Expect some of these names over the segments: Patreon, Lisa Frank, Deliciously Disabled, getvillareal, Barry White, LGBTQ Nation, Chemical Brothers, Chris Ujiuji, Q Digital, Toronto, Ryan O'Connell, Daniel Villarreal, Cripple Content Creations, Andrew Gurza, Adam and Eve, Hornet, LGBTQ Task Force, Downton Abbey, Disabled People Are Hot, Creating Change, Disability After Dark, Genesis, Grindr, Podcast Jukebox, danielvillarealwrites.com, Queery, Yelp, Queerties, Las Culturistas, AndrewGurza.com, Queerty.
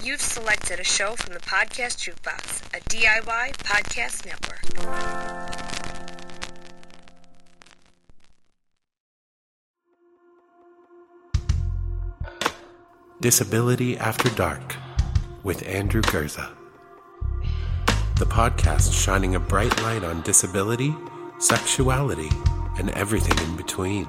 You've selected a show from the Podcast Jukebox, a DIY podcast network. Disability After Dark with Andrew Gurza. The podcast shining a bright light on disability, sexuality, and everything in between.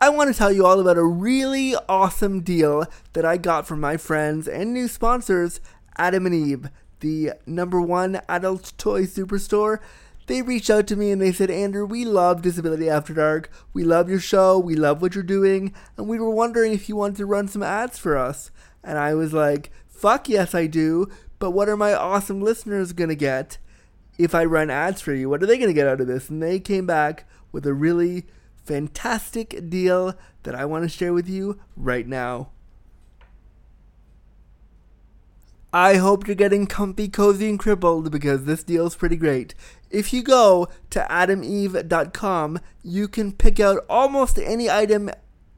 I want to tell you all about a really awesome deal that I got from my friends and new sponsors, Adam and Eve, the #1 adult toy superstore. They reached out to me and they said, Andrew, we love Disability After Dark. We love your show. We love what you're doing. And we were wondering if you wanted to run some ads for us. And I was like, fuck yes, I do. But what are my awesome listeners going to get if I run ads for you? What are they going to get out of this? And they came back with a really fantastic deal that I want to share with you right now. I hope you're getting comfy, cozy, and crippled because this deal's pretty great. If you go to AdamEve.com, you can pick out almost any item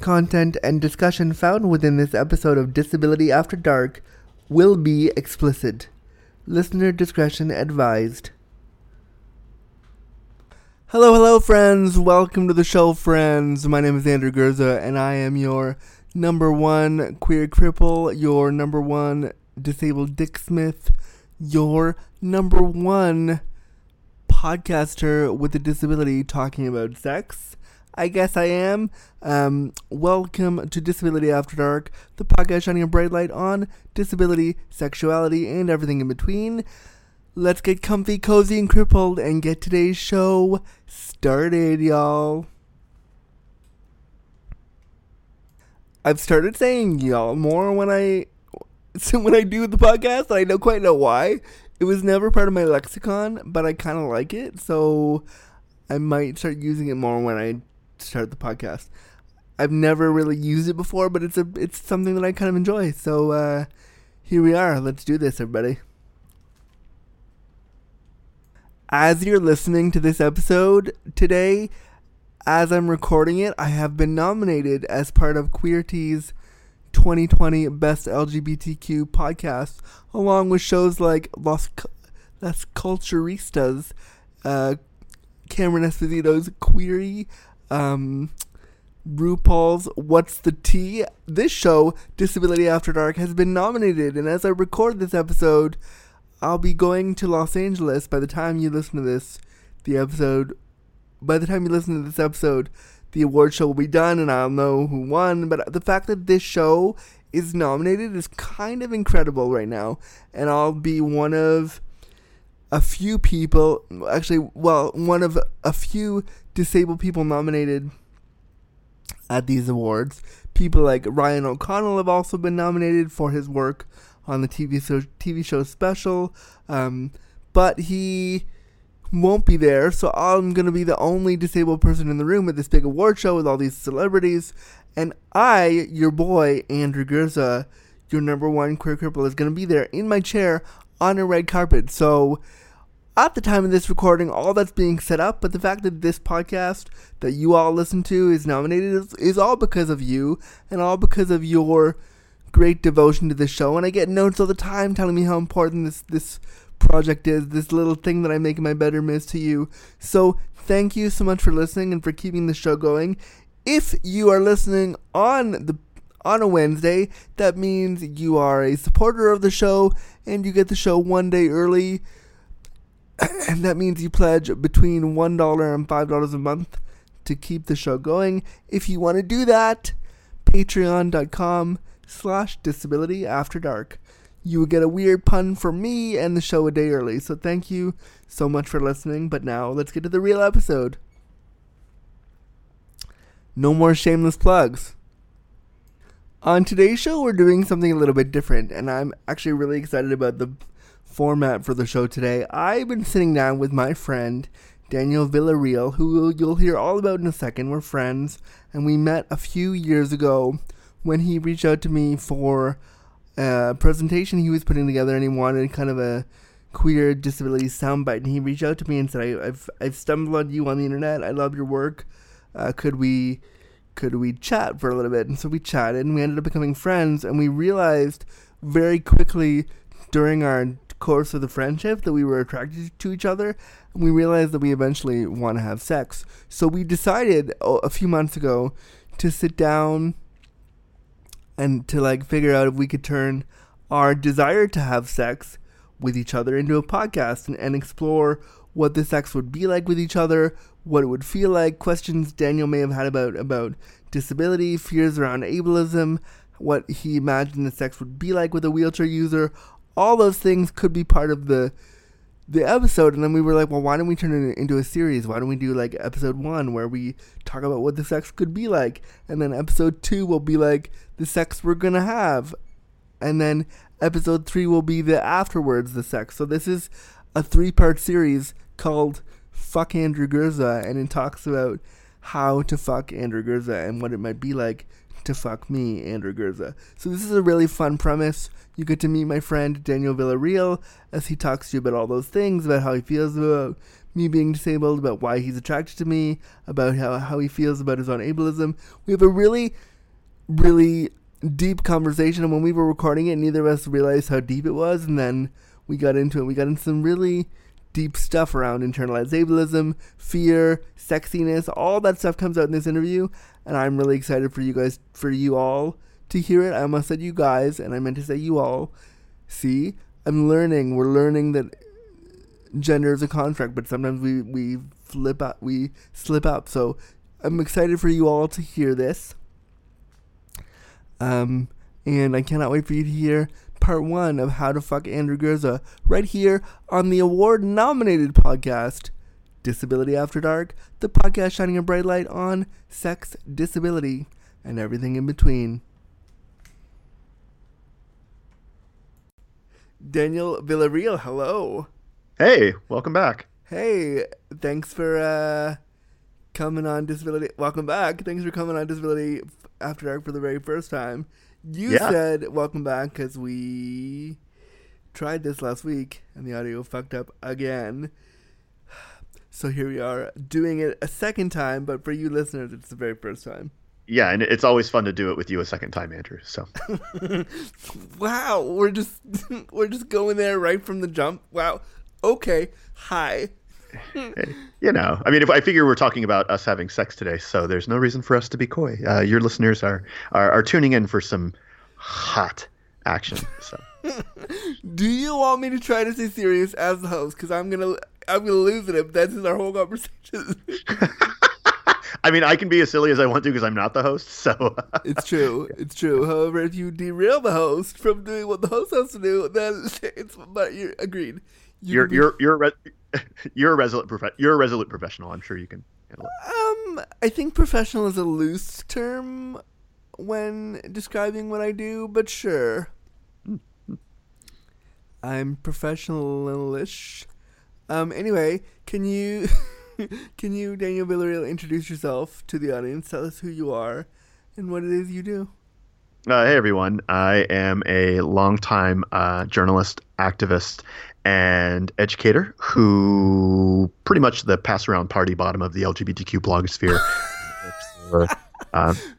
content, and discussion found within this episode of Disability After Dark will be explicit. Listener discretion advised. Hello, hello, friends. Welcome to the show, friends. My name is Andrew Gurza, and I am your #1 queer cripple, your #1 disabled dicksmith, your #1 podcaster with a disability talking about sex. I guess I am. Welcome to Disability After Dark, the podcast shining a bright light on disability, sexuality, and everything in between. Let's get comfy, cozy, and crippled and get today's show started, y'all. I've started saying y'all more when I do the podcast. I don't quite know why. It was never part of my lexicon, but I kind of like it, so I might start using it more when I start the podcast. I've never really used it before, but it's something that I kind of enjoy. So here we are. Let's do this, everybody. As you're listening to this episode today, as I'm recording it, I have been nominated as part of Queerties 2020 Best LGBTQ Podcast, along with shows like Las Culturistas, Cameron Esposito's Queery, RuPaul's What's the Tea? This show, Disability After Dark, has been nominated, and as I record this episode, I'll be going to Los Angeles by the time you listen to this. By the time you listen to this episode, the award show will be done, and I'll know who won. But the fact that this show is nominated is kind of incredible right now, and I'll be one of a few people, one of a few disabled people nominated at these awards. People like Ryan O'Connell have also been nominated for his work on the TV show Special, but he won't be there, so I'm going to be the only disabled person in the room at this big award show with all these celebrities, and I, your boy, Andrew Gurza, your number one queer cripple, is going to be there in my chair on a red carpet. So at the time of this recording, all that's being set up, but the fact that this podcast that you all listen to is nominated is all because of you, and all because of your great devotion to this show. And I get notes all the time telling me how important this project is, this little thing that I make in my bedroom is to you. So thank you so much for listening and for keeping the show going. If you are listening on a Wednesday, that means you are a supporter of the show and you get the show one day early. And that means you pledge between $1 and $5 a month to keep the show going. If you want to do that, patreon.com/disabilityafterdark. You would get a weird pun from me and the show a day early. So thank you so much for listening. But now let's get to the real episode. No more shameless plugs. On today's show, we're doing something a little bit different, and I'm actually really excited about the format for the show today. I've been sitting down with my friend, Daniel Villarreal, who you'll hear all about in a second. We're friends, and we met a few years ago when he reached out to me for a presentation he was putting together, and he wanted kind of a queer disability soundbite, and he reached out to me and said, I've stumbled on you on the internet. I love your work. Could we chat for a little bit? And so we chatted, and we ended up becoming friends, and we realized very quickly during our course of the friendship that we were attracted to each other, and we realized that we eventually want to have sex. So we decided a few months ago to sit down and to figure out if we could turn our desire to have sex with each other into a podcast and explore what the sex would be like with each other, what it would feel like, questions Daniel may have had about disability, fears around ableism, what he imagined the sex would be like with a wheelchair user. All those things could be part of the episode, and then we were like, well, why don't we turn it into a series? Why don't we do episode 1 where we talk about what the sex could be like, and then episode 2 will be the sex we're gonna have, and then episode 3 will be the afterwards, the sex. So this is a 3-part series called Fuck Andrew Gurza, and it talks about how to fuck Andrew Gurza and what it might be like to fuck me, Andrew Gurza. So this is a really fun premise. You get to meet my friend Daniel Villarreal as he talks to you about all those things, about how he feels about me being disabled, about why he's attracted to me, about how he feels about his own ableism. We have a really, really deep conversation, and when we were recording it, neither of us realized how deep it was, and then we got into it. We got into some really deep stuff around internalized ableism, fear, sexiness, all that stuff comes out in this interview, and I'm really excited for you all to hear it. I almost said you guys, and I meant to say you all. See, we're learning that gender is a construct, but sometimes we slip up, so I'm excited for you all to hear this, and I cannot wait for you to hear Part 1 of How to Fuck Andrew Gurza right here on the award-nominated podcast, Disability After Dark, the podcast shining a bright light on sex, disability, and everything in between. Daniel Villarreal, hello. Hey, welcome back. Hey, thanks for coming on Disability. Welcome back. Thanks for coming on Disability After Dark for the very first time. You said welcome back because we tried this last week and the audio fucked up again. So here we are doing it a second time, but for you listeners, it's the very first time. Yeah, and it's always fun to do it with you a second time, Andrew. So wow, we're just going there right from the jump. Wow. Okay. Hi. You know, I mean, if I figure we're talking about us having sex today, so there's no reason for us to be coy. Your listeners are tuning in for some hot action. So, do you want me to try to stay serious as the host? Because I'm gonna lose it if that's our whole conversation. I mean, I can be as silly as I want to because I'm not the host. So it's true. It's true. However, if you derail the host from doing what the host has to do, then it's. But you agreed. You're a resolute professional. I'm sure you can handle it. I think professional is a loose term when describing what I do, but sure. Mm-hmm. I'm professional-ish. Anyway, can you, Daniel Villarreal, introduce yourself to the audience? Tell us who you are and what it is you do. Hey, everyone. I am a longtime journalist, activist, and educator who pretty much the pass-around party bottom of the LGBTQ blogosphere.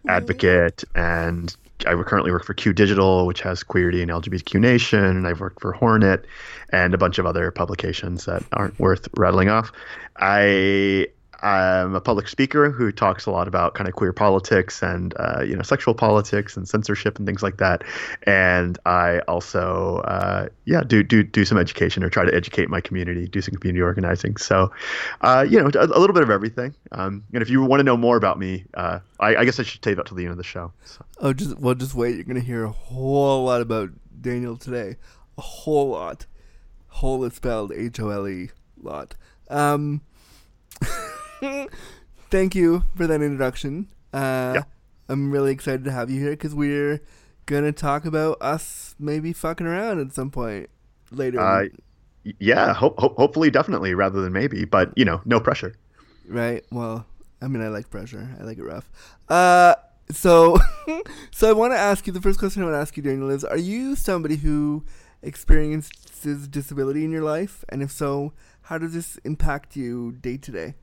Advocate, and I currently work for Q Digital, which has Queerty and LGBTQ Nation, and I've worked for Hornet and a bunch of other publications that aren't worth rattling off. I'm a public speaker who talks a lot about kind of queer politics and sexual politics and censorship and things like that. And I also do some education, or try to educate my community, do some community organizing. So a little bit of everything. And if you want to know more about me, I guess I should save that till the end of the show. So. Oh, just wait. You're gonna hear a whole lot about Daniel today. A whole lot. Whole is spelled HOLE. Lot. Thank you for that introduction. Yeah. I'm really excited to have you here because we're going to talk about us maybe fucking around at some point later. Yeah, hopefully, definitely, rather than maybe, but, no pressure. Right. Well, I mean, I like pressure. I like it rough. So I want to ask you, the first question I want to ask you, Daniel, is, are you somebody who experiences disability in your life? And if so, how does this impact you day to day?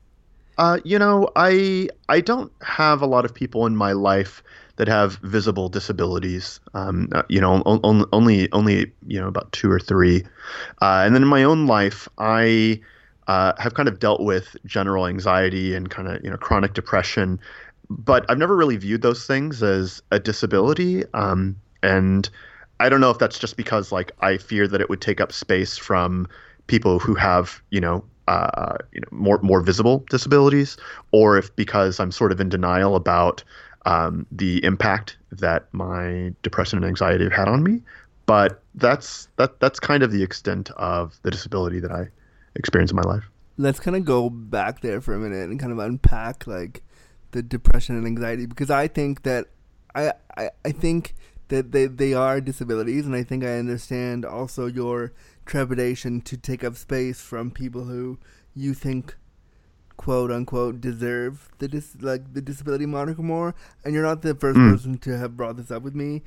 I don't have a lot of people in my life that have visible disabilities. Only about two or three. And then in my own life, I have kind of dealt with general anxiety and kind of chronic depression, but I've never really viewed those things as a disability. And I don't know if that's just because I fear that it would take up space from people who have more visible disabilities, or if because I'm sort of in denial about the impact that my depression and anxiety have had on me. But that's kind of the extent of the disability that I experience in my life. Let's kind of go back there for a minute and kind of unpack the depression and anxiety, because I think that I think that they are disabilities, and I think I understand also your trepidation to take up space from people who you think, quote unquote, deserve the disability moniker more. And you're not the first person to have brought this up with me.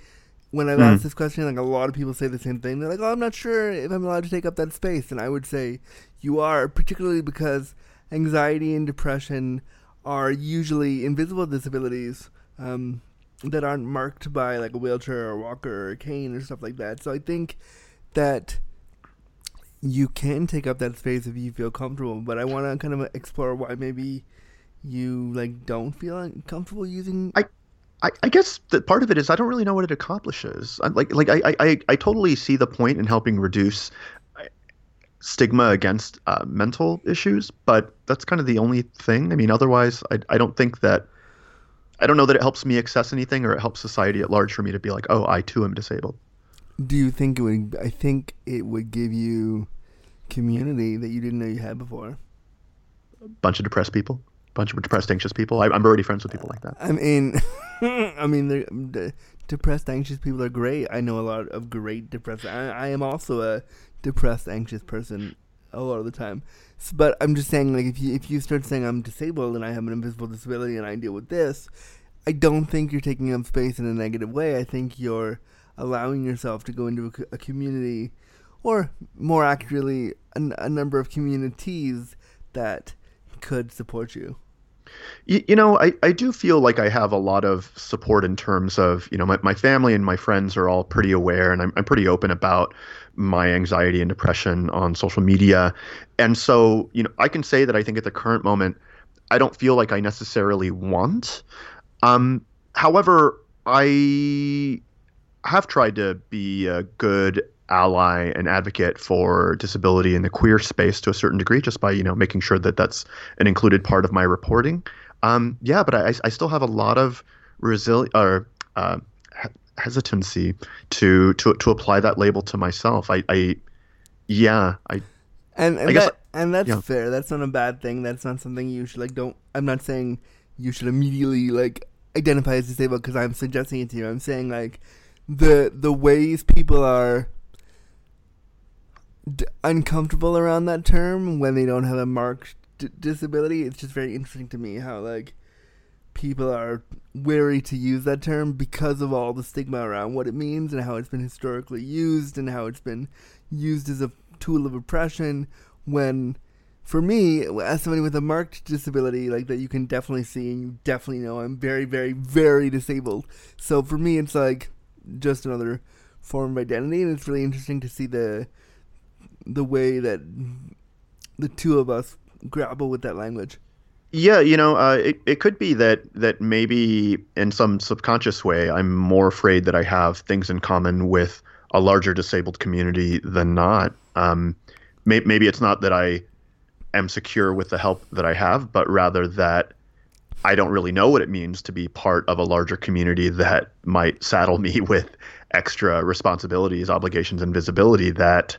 When I've asked this question, a lot of people say the same thing. They're like, "Oh, I'm not sure if I'm allowed to take up that space." And I would say, you are, particularly because anxiety and depression are usually invisible disabilities that aren't marked by a wheelchair or walker or a cane or stuff like that. So I think that you can take up that space if you feel comfortable, but I want to kind of explore why maybe you don't feel comfortable using. I guess that part of it is I don't really know what it accomplishes. I totally see the point in helping reduce stigma against mental issues, but that's kind of the only thing. I mean, otherwise, I don't think that. I don't know that it helps me access anything, or it helps society at large for me to be like, oh, I too am disabled. Do you think it would? I think it would give you community that you didn't know you had before. A bunch of depressed people, anxious people. I'm already friends with people like that. I mean, depressed, anxious people are great. I know a lot of great depressed. I am also a depressed, anxious person a lot of the time. So, but I'm just saying, if you start saying I'm disabled and I have an invisible disability and I deal with this, I don't think you're taking up space in a negative way. I think you're allowing yourself to go into a community, or more accurately, a number of communities that could support you. I do feel like I have a lot of support in terms of, my family and my friends are all pretty aware, and I'm pretty open about my anxiety and depression on social media. And so, I can say that I think at the current moment, I don't feel like I necessarily want. However, I have tried to be a good ally and advocate for disability in the queer space to a certain degree, just by, making sure that that's an included part of my reporting. But I still have a lot of hesitancy to apply that label to myself. I guess that's fair. That's not a bad thing. That's not something you should I'm not saying you should immediately identify as disabled because I'm suggesting it to you. I'm saying the ways people are uncomfortable around that term when they don't have a marked disability. It's just very interesting to me how people are wary to use that term because of all the stigma around what it means and how it's been historically used and how it's been used as a tool of oppression, when for me, as somebody with a marked disability that you can definitely see and you definitely know, I'm very, very, very disabled. So for me, it's just another form of identity, and it's really interesting to see the way that the two of us grapple with that language. Yeah, it could be that maybe in some subconscious way, I'm more afraid that I have things in common with a larger disabled community than not. Maybe it's not that I am secure with the help that I have, but rather that I don't really know what it means to be part of a larger community that might saddle me with extra responsibilities, obligations, and visibility that,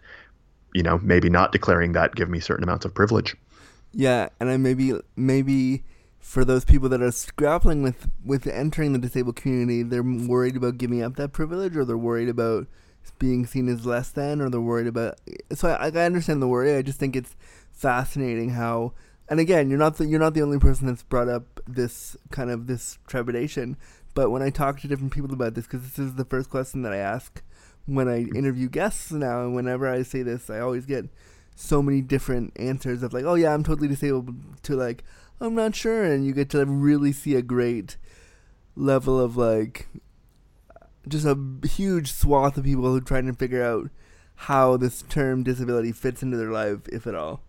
maybe not declaring that give me certain amounts of privilege. Yeah, and I maybe for those people that are grappling with entering the disabled community, they're worried about giving up that privilege, or they're worried about being seen as less than, or they're worried about... So I understand the worry. I just think it's fascinating how... And again, you're not the only person that's brought up this trepidation. But when I talk to different people about this, because this is the first question that I ask when I interview guests now, and whenever I say this, I always get so many different answers of oh yeah, I'm totally disabled, to I'm not sure, and you get to really see a great level of just a huge swath of people who are trying to figure out how this term disability fits into their life, if at all.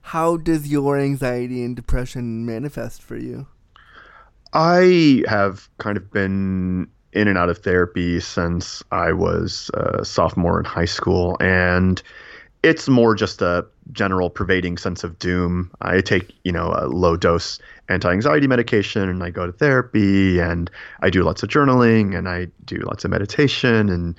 How does your anxiety and depression manifest for you? I have kind of been in and out of therapy since I was a sophomore in high school, and it's more just a general pervading sense of doom. I take, a low dose anti-anxiety medication, and I go to therapy, and I do lots of journaling, and I do lots of meditation and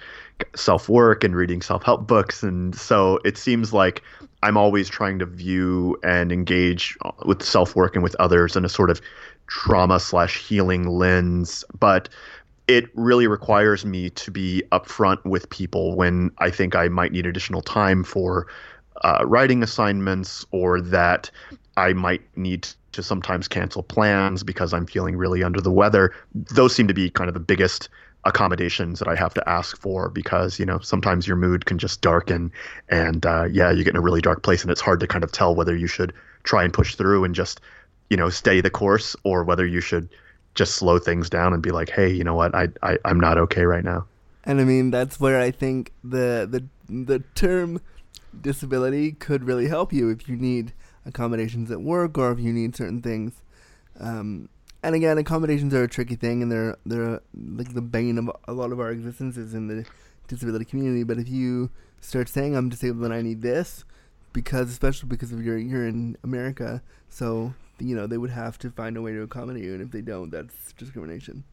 self-work and reading self-help books. And so it seems like I'm always trying to view and engage with self-work and with others in a sort of trauma/healing lens. But it really requires me to be upfront with people when I think I might need additional time for writing assignments, or that I might need to sometimes cancel plans because I'm feeling really under the weather. Those seem to be kind of the biggest accommodations that I have to ask for, because, sometimes your mood can just darken, and you get in a really dark place, and it's hard to kind of tell whether you should try and push through and just, stay the course, or whether you should just slow things down and be like, hey, you know what, I'm not okay right now. And I mean, that's where I think the term disability could really help you if you need accommodations at work, or if you need certain things. And again, accommodations are a tricky thing, and they're the bane of a lot of our existences in the disability community. But if you start saying, I'm disabled and I need this, especially because of you're in America, so they would have to find a way to accommodate you, and if they don't, that's discrimination.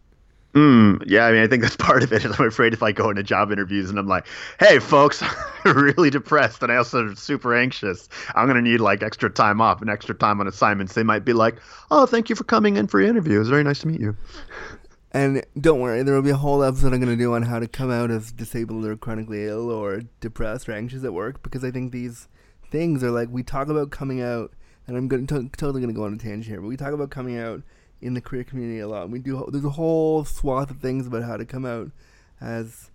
Yeah, I mean, I think that's part of it. I'm afraid if I go into job interviews and I'm like, hey, folks, I'm really depressed and I also am super anxious. I'm going to need extra time off and extra time on assignments. They might be like, oh, thank you for coming in for your interview. It was very nice to meet you. And don't worry, there will be a whole episode I'm going to do on how to come out as disabled or chronically ill or depressed or anxious at work, because I think these things are we talk about coming out, and I'm totally going to go on a tangent here, but we talk about coming out in the queer community a lot, and there's a whole swath of things about how to come out as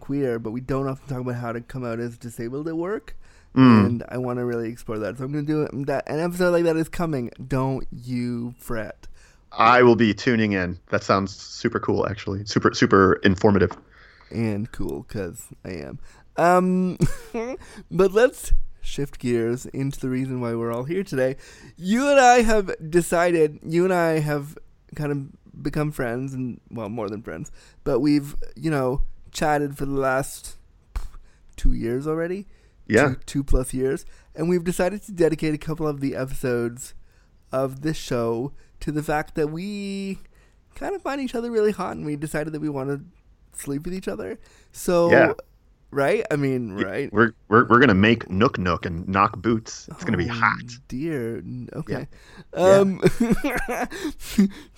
queer, but we don't often talk about how to come out as disabled at work. And I want to really explore that. So I'm going to do that. An episode like that is coming. Don't you fret. I will be tuning in. That sounds super cool, actually. Super, super informative. And cool, because I am. But let's shift gears into the reason why we're all here today. You and I have kind of become friends, and well, more than friends, but we've, chatted for the last 2 years already. Yeah. Two plus years. And we've decided to dedicate a couple of the episodes of this show to the fact that we kind of find each other really hot, and we decided that we want to sleep with each other. So, yeah. Right? I mean, right? We're going to make Nook and knock boots. It's going to be hot. Dear. Okay. Yeah.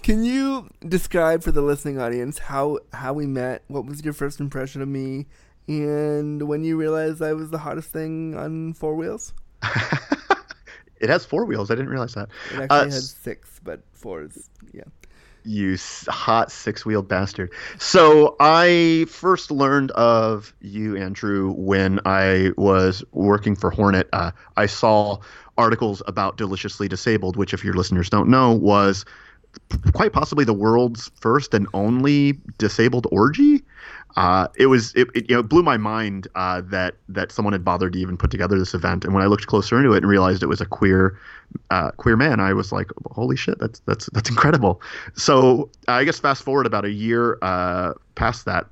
Can you describe for the listening audience how we met? What was your first impression of me? And when you realized I was the hottest thing on four wheels? It has four wheels. I didn't realize that. It actually has six, but four is, yeah. You hot six-wheeled bastard. So I first learned of you, Andrew, when I was working for Hornet. I saw articles about Deliciously Disabled, which, if your listeners don't know, was quite possibly the world's first and only disabled orgy. It blew my mind that someone had bothered to even put together this event. And when I looked closer into it and realized it was a queer man, I was like, holy shit, that's incredible. So I guess fast forward about a year past that,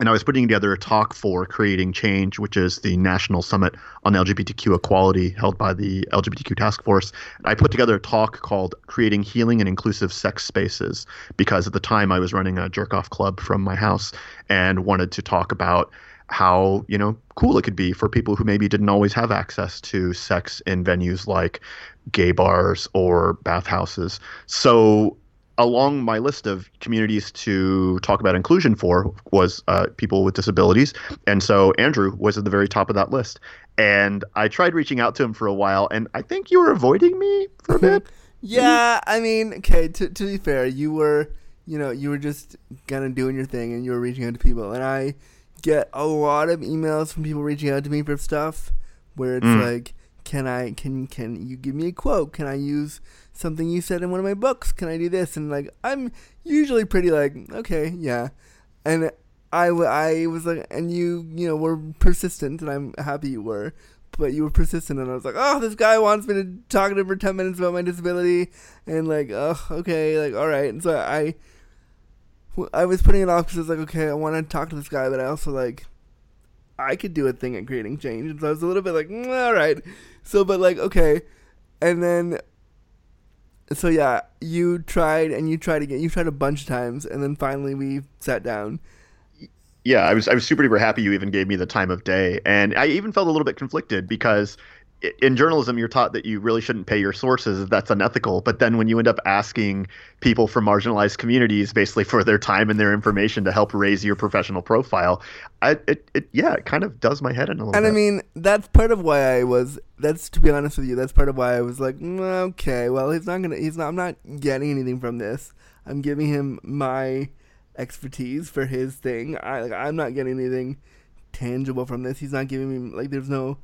and I was putting together a talk for Creating Change, which is the national summit on LGBTQ equality held by the LGBTQ Task Force. I put together a talk called Creating Healing and Inclusive Sex Spaces, because at the time I was running a jerk-off club from my house and wanted to talk about how, cool it could be for people who maybe didn't always have access to sex in venues like gay bars or bathhouses. So along my list of communities to talk about inclusion for was people with disabilities. And so Andrew was at the very top of that list. And I tried reaching out to him for a while, and I think you were avoiding me for a bit. Yeah, I mean, okay, to be fair, you were just kind of doing your thing, and you were reaching out to people. And I get a lot of emails from people reaching out to me for stuff where it's like, can you give me a quote? Can I use something you said in one of my books? Can I do this? And like, I'm usually pretty like, okay, yeah. And I was like, and you were persistent, and I'm happy you were, but you were persistent. And I was like, oh, this guy wants me to talk to him for 10 minutes about my disability. And like, oh, okay. Like, all right. And so I was putting it off because I was like, okay, I want to talk to this guy, but I also like, I could do a thing at Creating Change. And so I was a little bit like, all right. So, but like, okay. And then, so yeah, you tried a bunch of times, and then finally we sat down. Yeah, I was super duper happy you even gave me the time of day. And I even felt a little bit conflicted because in journalism, you're taught that you really shouldn't pay your sources. That's unethical. But then when you end up asking people from marginalized communities basically for their time and their information to help raise your professional profile, it kind of does my head in a little bit. And I mean, to be honest with you, that's part of why I was like, okay, well, I'm not getting anything from this. I'm giving him my expertise for his thing. I'm not getting anything tangible from this. He's not giving me, like, there's no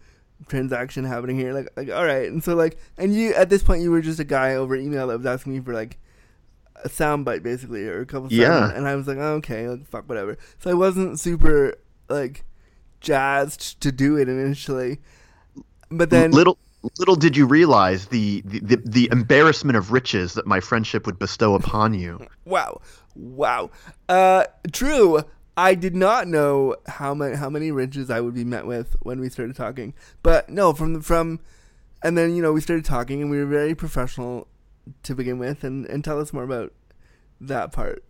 transaction happening here, like all right. And so like, and you at this point you were just a guy over email that was asking me for like a soundbite basically, or a couple soundbites, and I was like, oh, okay, like, fuck, whatever. So I wasn't super like jazzed to do it initially, but then little did you realize the embarrassment of riches that my friendship would bestow upon you. Wow. True. I did not know how many riches I would be met with when we started talking. But no, and then, we started talking, and we were very professional to begin with. And tell us more about that part.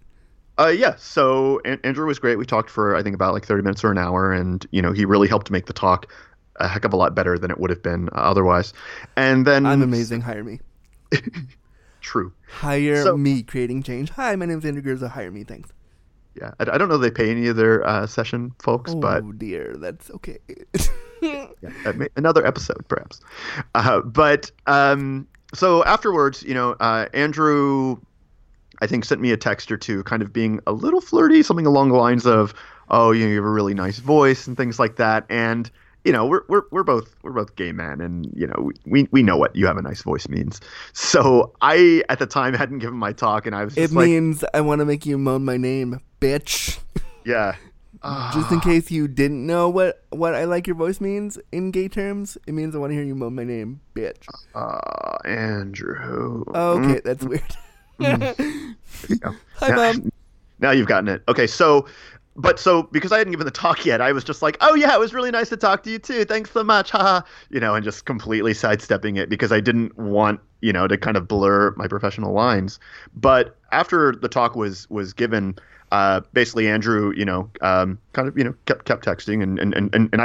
Yeah. So Andrew was great. We talked for, I think, about like 30 minutes or an hour. And, he really helped make the talk a heck of a lot better than it would have been otherwise. And then I'm amazing. Hire me. True. Hire me. Creating Change. Hi, my name is Andrew Gurza. Hire me. Thanks. Yeah, I don't know if they pay any of their session folks, but... Oh, dear, that's okay. Yeah, another episode, perhaps. So afterwards, Andrew, I think, sent me a text or two kind of being a little flirty, something along the lines of, oh, you have a really nice voice and things like that. And you know, we're both gay men, and you know, we know what "you have a nice voice" means. So I at the time hadn't given my talk, and I was just like, it means I want to make you moan my name, bitch. Yeah. Just in case you didn't know what "I like your voice" means in gay terms, it means I want to hear you moan my name, bitch. Andrew. Okay, that's weird. There you go. Hi, Mom. Now you've gotten it. Okay, so because I hadn't given the talk yet, I was just like, oh, yeah, it was really nice to talk to you, too. Thanks so much. Haha. You know, and just completely sidestepping it because I didn't want, you know, to kind of blur my professional lines. But after the talk was given, basically Andrew, you know, kind of, you know, kept texting and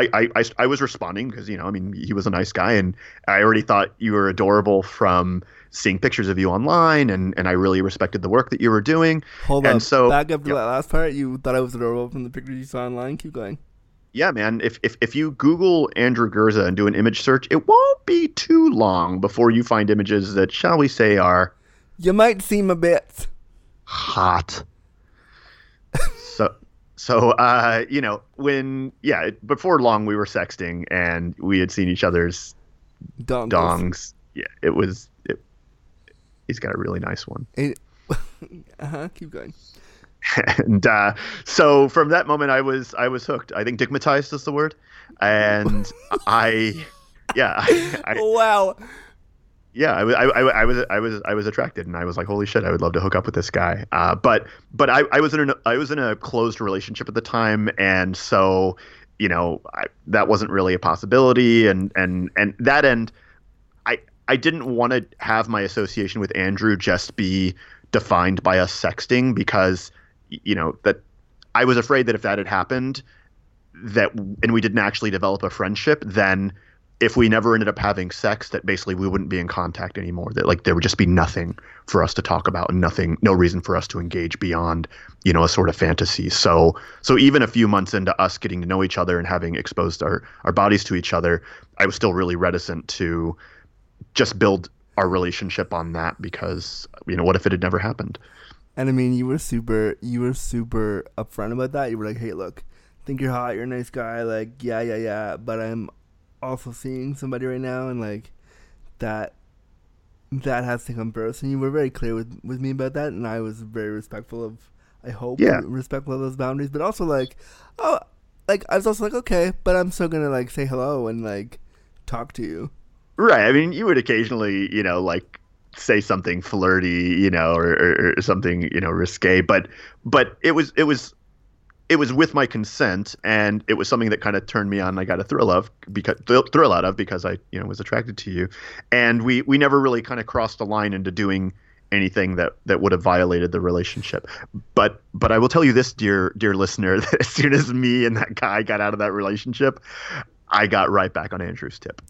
I was responding because, you know, I mean, he was a nice guy and I already thought you were adorable from seeing pictures of you online, and I really respected the work that you were doing. Back up to that last part. You thought I was adorable from the pictures you saw online? Keep going. Yeah, man. If you Google Andrew Gurza and do an image search, it won't be too long before you find images that, shall we say, are... You might seem a bit... hot. So, you know, before long we were sexting and we had seen each other's dongs. Yeah, it was... He's got a really nice one. Keep going. And so from that moment, I was hooked. I think digmatized is the word. And wow. Yeah, I was attracted, and I was like, holy shit, I would love to hook up with this guy. But I was in a closed relationship at the time, and so, you know, that wasn't really a possibility, and that end. I didn't want to have my association with Andrew just be defined by us sexting because, you know, that I was afraid that if that had happened and we didn't actually develop a friendship, then if we never ended up having sex, that basically we wouldn't be in contact anymore. That like there would just be nothing for us to talk about and no reason for us to engage beyond, you know, a sort of fantasy. So even a few months into us getting to know each other and having exposed our bodies to each other, I was still really reticent to just build our relationship on that because, you know, what if it had never happened? And I mean, you were super upfront about that. You were like, hey, look, I think you're hot. You're a nice guy. Like, yeah. But I'm also seeing somebody right now. And like that has to come first. And you were very clear with me about that. And I was very respectful of, I hope, respectful of those boundaries, but also like, oh, like I was also like, okay, but I'm still going to like say hello and like talk to you. Right. I mean, you would occasionally, you know, like say something flirty, you know, or something, you know, risque. But it was with my consent, and it was something that kind of turned me on. I got a thrill out of because I, you know, was attracted to you, and we never really kind of crossed the line into doing anything that would have violated the relationship. But I will tell you this, dear listener, that as soon as me and that guy got out of that relationship, I got right back on Andrew's tip.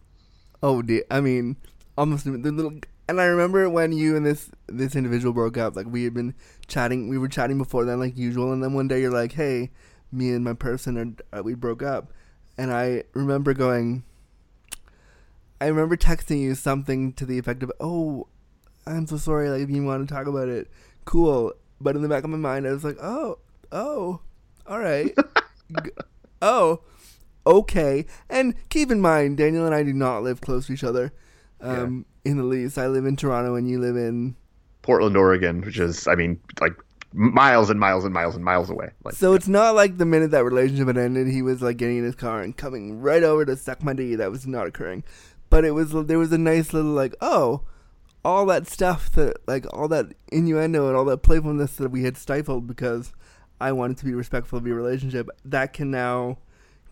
Oh, dear. I mean, almost the little. And I remember when you and this individual broke up. Like we had been chatting, before then, like usual. And then one day you're like, "Hey, me and my person we broke up." And I remember texting you something to the effect of, "Oh, I'm so sorry. Like if you want to talk about it, cool." But in the back of my mind, I was like, "Oh, all right, okay." And keep in mind, Daniel and I do not live close to each other in the least. I live in Toronto and you live in... Portland, Oregon, which is, I mean, like miles and miles and miles and miles away. Like, so it's not like the minute that relationship had ended, he was like getting in his car and coming right over to suck my D. That was not occurring. But there was a nice little like, oh, all that stuff that like all that innuendo and all that playfulness that we had stifled because I wanted to be respectful of your relationship, that can now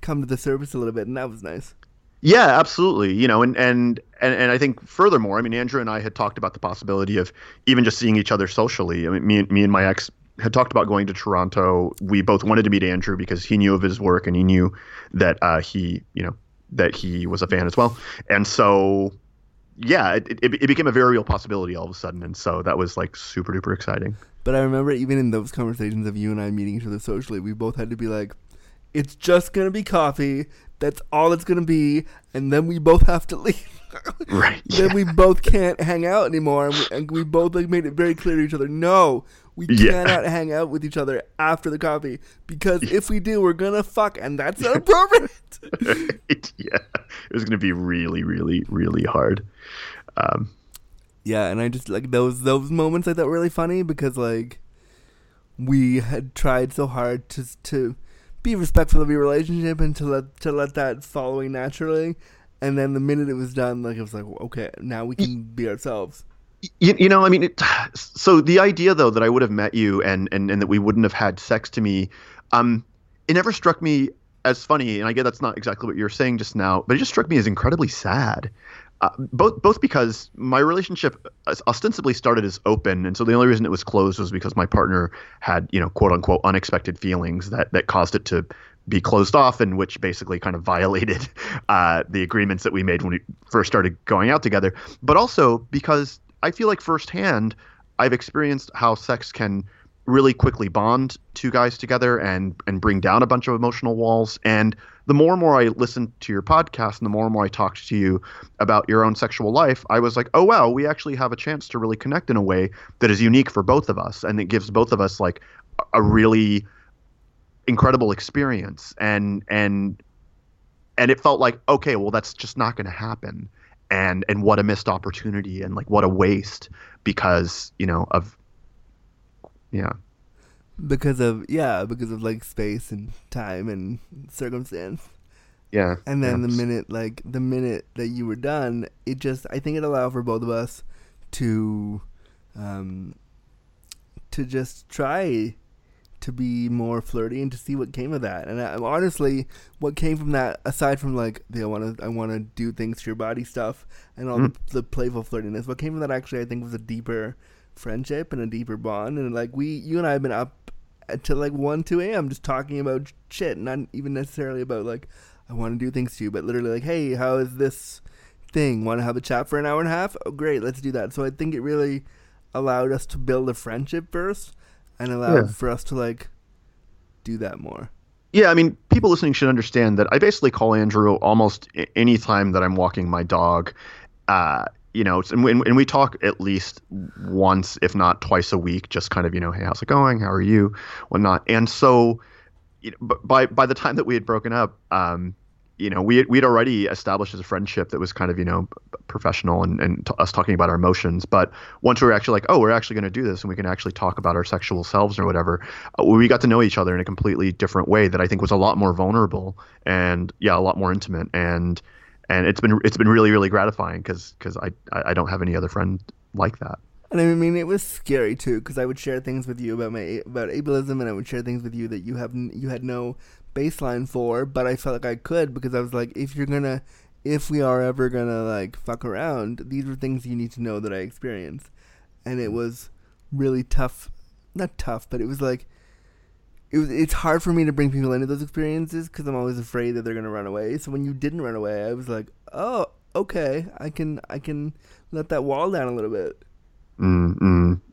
come to the surface a little bit, and that was nice. Yeah, absolutely. You know, and I think furthermore, I mean, Andrew and I had talked about the possibility of even just seeing each other socially. I mean, me and my ex had talked about going to Toronto. We both wanted to meet Andrew because he knew of his work and he knew that he was a fan as well. And so, yeah, it became a very real possibility all of a sudden. And so that was like super duper exciting. But I remember even in those conversations of you and I meeting each other socially, we both had to be like, it's just going to be coffee. That's all it's going to be. And then we both have to leave. Right. Yeah. Then we both can't hang out anymore, and we both like made it very clear to each other, no, we cannot hang out with each other after the coffee, because if we do, we're gonna fuck, and that's not appropriate. Right. Yeah, it was gonna be really, really, really hard. Yeah, and I just like those moments I thought really funny, because like we had tried so hard to be respectful of your relationship and to let that following naturally. And then the minute it was done, like, I was like, okay, now we can be ourselves. You know, I mean, so the idea, though, that I would have met you and that we wouldn't have had sex to me, it never struck me as funny. And I get that's not exactly what you were saying just now, but it just struck me as incredibly sad. Both because my relationship ostensibly started as open, and so the only reason it was closed was because my partner had, you know, quote unquote unexpected feelings that caused it to be closed off, and which basically kind of violated the agreements that we made when we first started going out together. But also because I feel like firsthand I've experienced how sex can really quickly bond two guys together and bring down a bunch of emotional walls. And the more and more I listened to your podcast and the more and more I talked to you about your own sexual life, I was like, oh, wow, we actually have a chance to really connect in a way that is unique for both of us. And it gives both of us like a really incredible experience. And it felt like, okay, well, that's just not going to happen. And what a missed opportunity, and like what a waste because, you know, of, yeah. Because of like space and time and circumstance. Yeah. And then the minute that you were done, it just, I think it allowed for both of us to just try to be more flirty and to see what came of that. And honestly, what came from that, aside from like I want to do things to your body stuff and all the playful flirtiness, what came from that actually I think was a deeper friendship and a deeper bond. And like you and I have been up until like 1-2 a.m. just talking about shit, not even necessarily about like I want to do things to you, but literally like, hey, how is this thing, want to have a chat for an hour and a half? Oh great, let's do that. So I think it really allowed us to build a friendship first and allowed for us to like do that more. Yeah, I mean, people listening should understand that I basically call Andrew almost any time that I'm walking my dog. You know, and we talk at least once, if not twice a week, just kind of, you know, hey, how's it going? How are you? Whatnot. And so, you know, by the time that we had broken up, you know, we'd already established as a friendship that was kind of, you know, professional and us talking about our emotions. But once we were actually like, oh, we're actually going to do this and we can actually talk about our sexual selves or whatever, we got to know each other in a completely different way that I think was a lot more vulnerable and, yeah, a lot more intimate. And it's been really, really gratifying because I don't have any other friend like that. And I mean, it was scary too, because I would share things with you about ableism, and I would share things with you that you had no baseline for, but I felt like I could, because I was like, if we are ever gonna like fuck around, these are things you need to know that I experienced. And it was really tough, not tough, but it was like, it's hard for me to bring people into those experiences because I'm always afraid that they're going to run away. So when you didn't run away, I was like, oh, okay, I can let that wall down a little bit.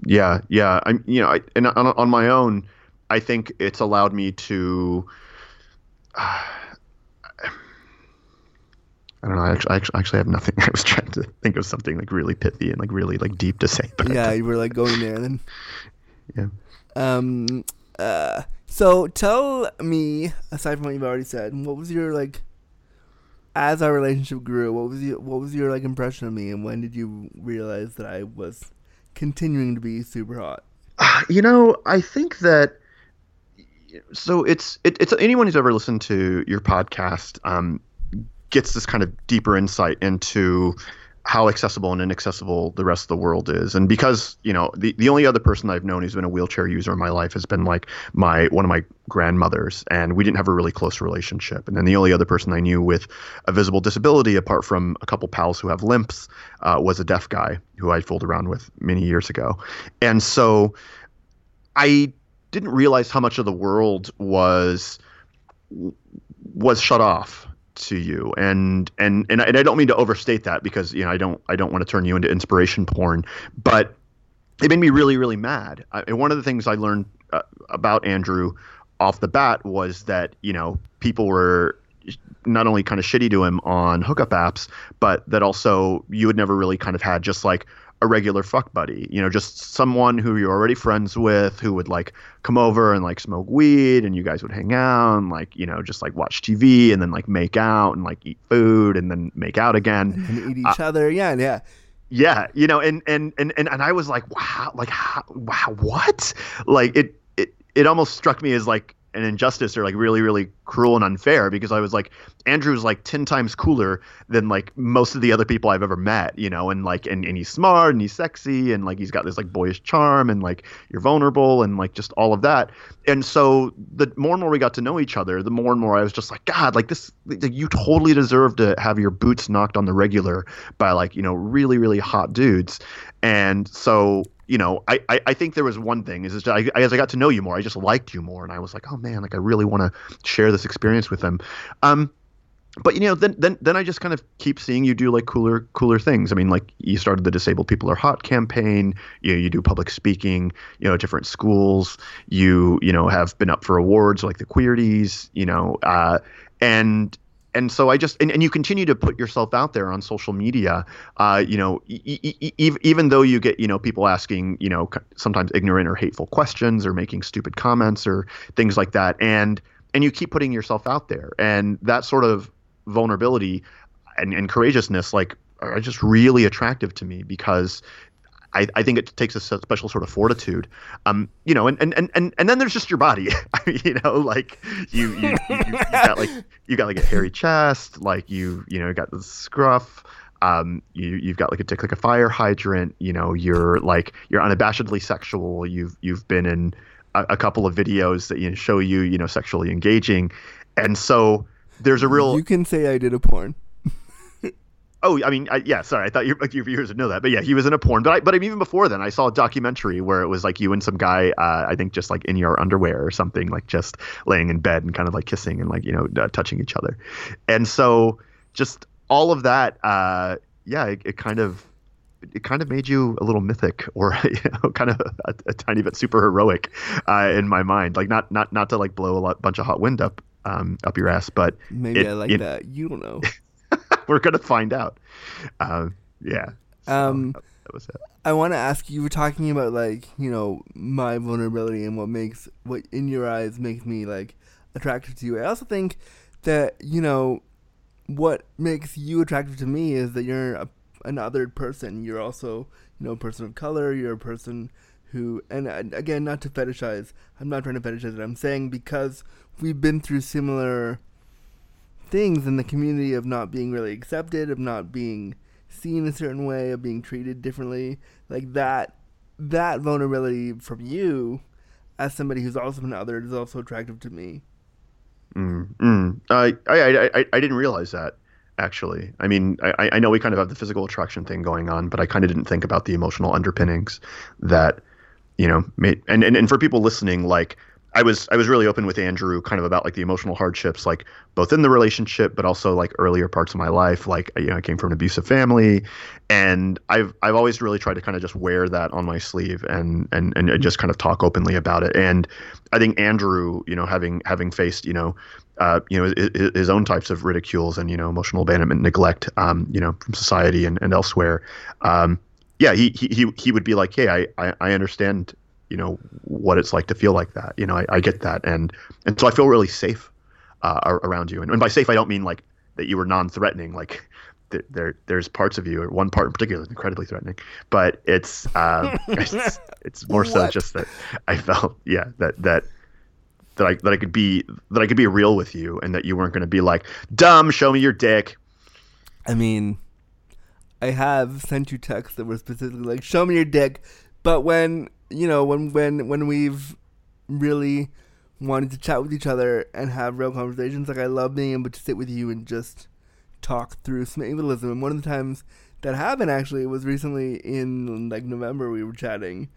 Yeah. On my own, I think it's allowed me to, I don't know. I actually have nothing. I was trying to think of something like really pithy and like really like deep to say. But yeah, you were like going there then. Yeah. So tell me, aside from what you've already said, what was your like, as our relationship grew, what was your like impression of me, and when did you realize that I was continuing to be super hot? You know, I think that, so it's anyone who's ever listened to your podcast gets this kind of deeper insight into how accessible and inaccessible the rest of the world is. And because, you know, the only other person I've known who's been a wheelchair user in my life has been like one of my grandmothers, and we didn't have a really close relationship. And then the only other person I knew with a visible disability, apart from a couple pals who have limps, was a deaf guy who I fooled around with many years ago. And so I didn't realize how much of the world was shut off to you, and I don't mean to overstate that, because, you know, I don't want to turn you into inspiration porn, but it made me really, really mad. And one of the things I learned about Andrew off the bat was that, you know, people were not only kind of shitty to him on hookup apps, but that also you had never really kind of had just like a regular fuck buddy, you know, just someone who you're already friends with who would like come over and like smoke weed and you guys would hang out and like, you know, just like watch TV and then like make out and like eat food and then make out again and eat each other. Yeah. Yeah. You know, and I was like, wow, like wow, what? Like it almost struck me as like an injustice or like really, really cruel and unfair, because I was like, Andrew's like 10 times cooler than like most of the other people I've ever met, you know, and like, and he's smart and he's sexy and like, he's got this like boyish charm and like you're vulnerable and like just all of that. And so the more and more we got to know each other, the more and more I was just like, God, like this, like, you totally deserve to have your boots knocked on the regular by like, you know, really, really hot dudes. And so, you know, I think there was one thing is as I got to know you more, I just liked you more. And I was like, oh man, like I really want to share this experience with them. But you know, then I just kind of keep seeing you do like cooler things. I mean, like you started the Disabled People Are Hot campaign, you do public speaking, you know, at different schools, you know, have been up for awards like the Queerties, you know, and so I just and you continue to put yourself out there on social media, you know, even though you get, you know, people asking, you know, sometimes ignorant or hateful questions or making stupid comments or things like that. And you keep putting yourself out there. And that sort of vulnerability and courageousness, like, are just really attractive to me, because I think it takes a special sort of fortitude, you know, and then there's just your body, I mean, you know, like you got like a hairy chest, like you know, you got the scruff, you've got like a dick like a fire hydrant, you know, you're unabashedly sexual, you've been in a couple of videos that show you know, sexually engaging, and so there's a real. You can say I did a porn. Oh, I mean, yeah. Sorry, I thought your viewers would know that, but yeah, he was in a porn. But even before then, I saw a documentary where it was like you and some guy, I think, just like in your underwear or something, like just laying in bed and kind of like kissing and like, you know, touching each other, and so just all of that, yeah, it kind of made you a little mythic, or you know, kind of a tiny bit super heroic in my mind. Like not to like blow bunch of hot wind up your ass, but maybe I like that. You don't know. We're going to find out. Yeah. So that was it. I want to ask, you were talking about, like, you know, my vulnerability and what in your eyes makes me, like, attractive to you. I also think that, you know, what makes you attractive to me is that you're an othered person. You're also, you know, a person of color. You're a person who, and again, not to fetishize. I'm not trying to fetishize it. I'm saying because we've been through similar things in the community of not being really accepted, of not being seen a certain way, of being treated differently, like that vulnerability from you as somebody who's also an other is also attractive to me. I didn't realize that, actually. I mean, I know we kind of have the physical attraction thing going on, but I kind of didn't think about the emotional underpinnings that, you know, made, and for people listening, like, I was really open with Andrew kind of about like the emotional hardships, like both in the relationship, but also like earlier parts of my life. Like, you know, I came from an abusive family, and I've always really tried to kind of just wear that on my sleeve and just kind of talk openly about it. And I think Andrew, you know, having faced, you know, his own types of ridicules and, you know, emotional abandonment, neglect, you know, from society and elsewhere. Yeah, he would be like, hey, I understand, you know, what it's like to feel like that. You know, I get that. And so I feel really safe around you. And by safe, I don't mean like that you were non-threatening, like there's parts of you, or one part in particular that's incredibly threatening, but it's more so just that I felt, yeah, that I could be real with you, and that you weren't going to be like, dumb, show me your dick. I mean, I have sent you texts that were specifically like, show me your dick. But when, you know, when we've really wanted to chat with each other and have real conversations, like, I love being able to sit with you and just talk through ableism. And one of the times that happened, actually, was recently in, like, November. We were chatting,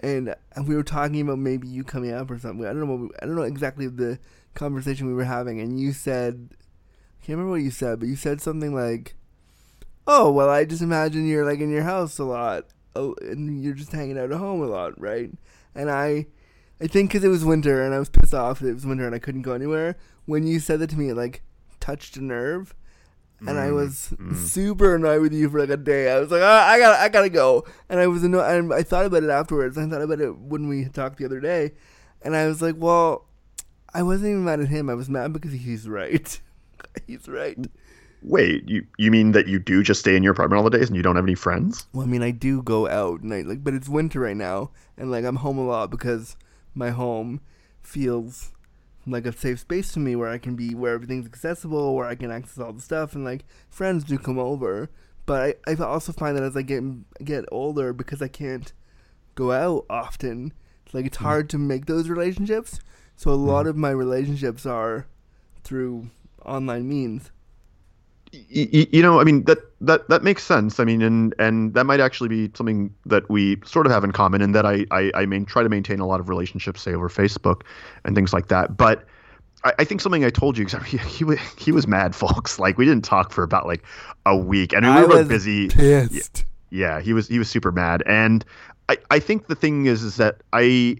and we were talking about maybe you coming up or something. I don't know exactly the conversation we were having, and you said, I can't remember what you said, but you said something like, oh, well, I just imagine you're, like, in your house a lot. Oh, and you're just hanging out at home a lot, right? And I think because it was winter and I was pissed off that it was winter and I couldn't go anywhere, when you said that to me, it, like, touched a nerve. And I was super annoyed with you for like a day. I was like, I gotta go. And I was annoyed. And I thought about it afterwards. I thought about it when we talked the other day. And I was like, well, I wasn't even mad at him. I was mad because he's right. He's right. Wait, you mean that you do just stay in your apartment all the days and you don't have any friends? Well, I mean, I do go out, and but it's winter right now, and I'm home a lot because my home feels like a safe space to me where I can be, where everything's accessible, where I can access all the stuff, and friends do come over. But I also find that as I get older, because I can't go out often, it's hard to make those relationships. So a lot of my relationships are through online means. You know, I mean, that makes sense. I mean, and that might actually be something that we sort of have in common, in that I try to maintain a lot of relationships, say, over Facebook and things like that. But I think something I told you, because he was mad, folks. We didn't talk for about a week, and we were busy. Pissed. Yeah, he was super mad. And I think the thing is that I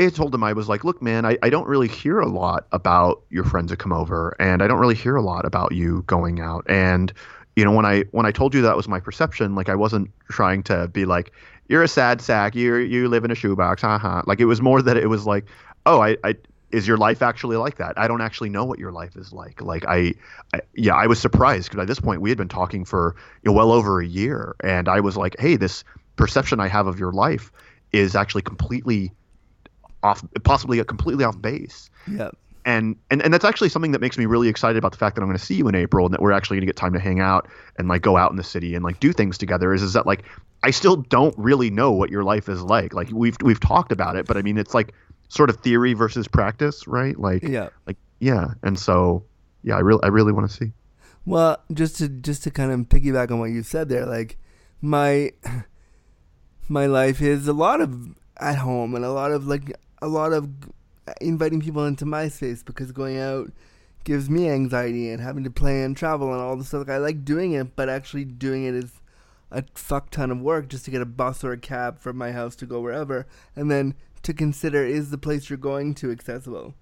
had told him, I was like, look, man, I don't really hear a lot about your friends that come over, and I don't really hear a lot about you going out. And, you know, when I told you that was my perception, I wasn't trying to be like, you're a sad sack, you live in a shoebox, haha. It was more that it was like, oh, is your life actually like that? I don't actually know what your life is like. I was surprised, because at this point we had been talking for well over a year, and I was like, hey, this perception I have of your life is actually completely off, possibly a completely off base. Yeah. And that's actually something that makes me really excited about the fact that I'm going to see you in April, and that we're actually going to get time to hang out and go out in the city and do things together, is that I still don't really know what your life is like. We've talked about it, but I mean, it's sort of theory versus practice, right? Yeah. And so, yeah, I really want to see. Well, just to kind of piggyback on what you said there, my life is a lot of at home, and a lot of inviting people into my space, because going out gives me anxiety, and having to plan travel and all the stuff. I like doing it, but actually doing it is a fuck ton of work, just to get a bus or a cab from my house to go wherever, and then to consider, is the place you're going to accessible?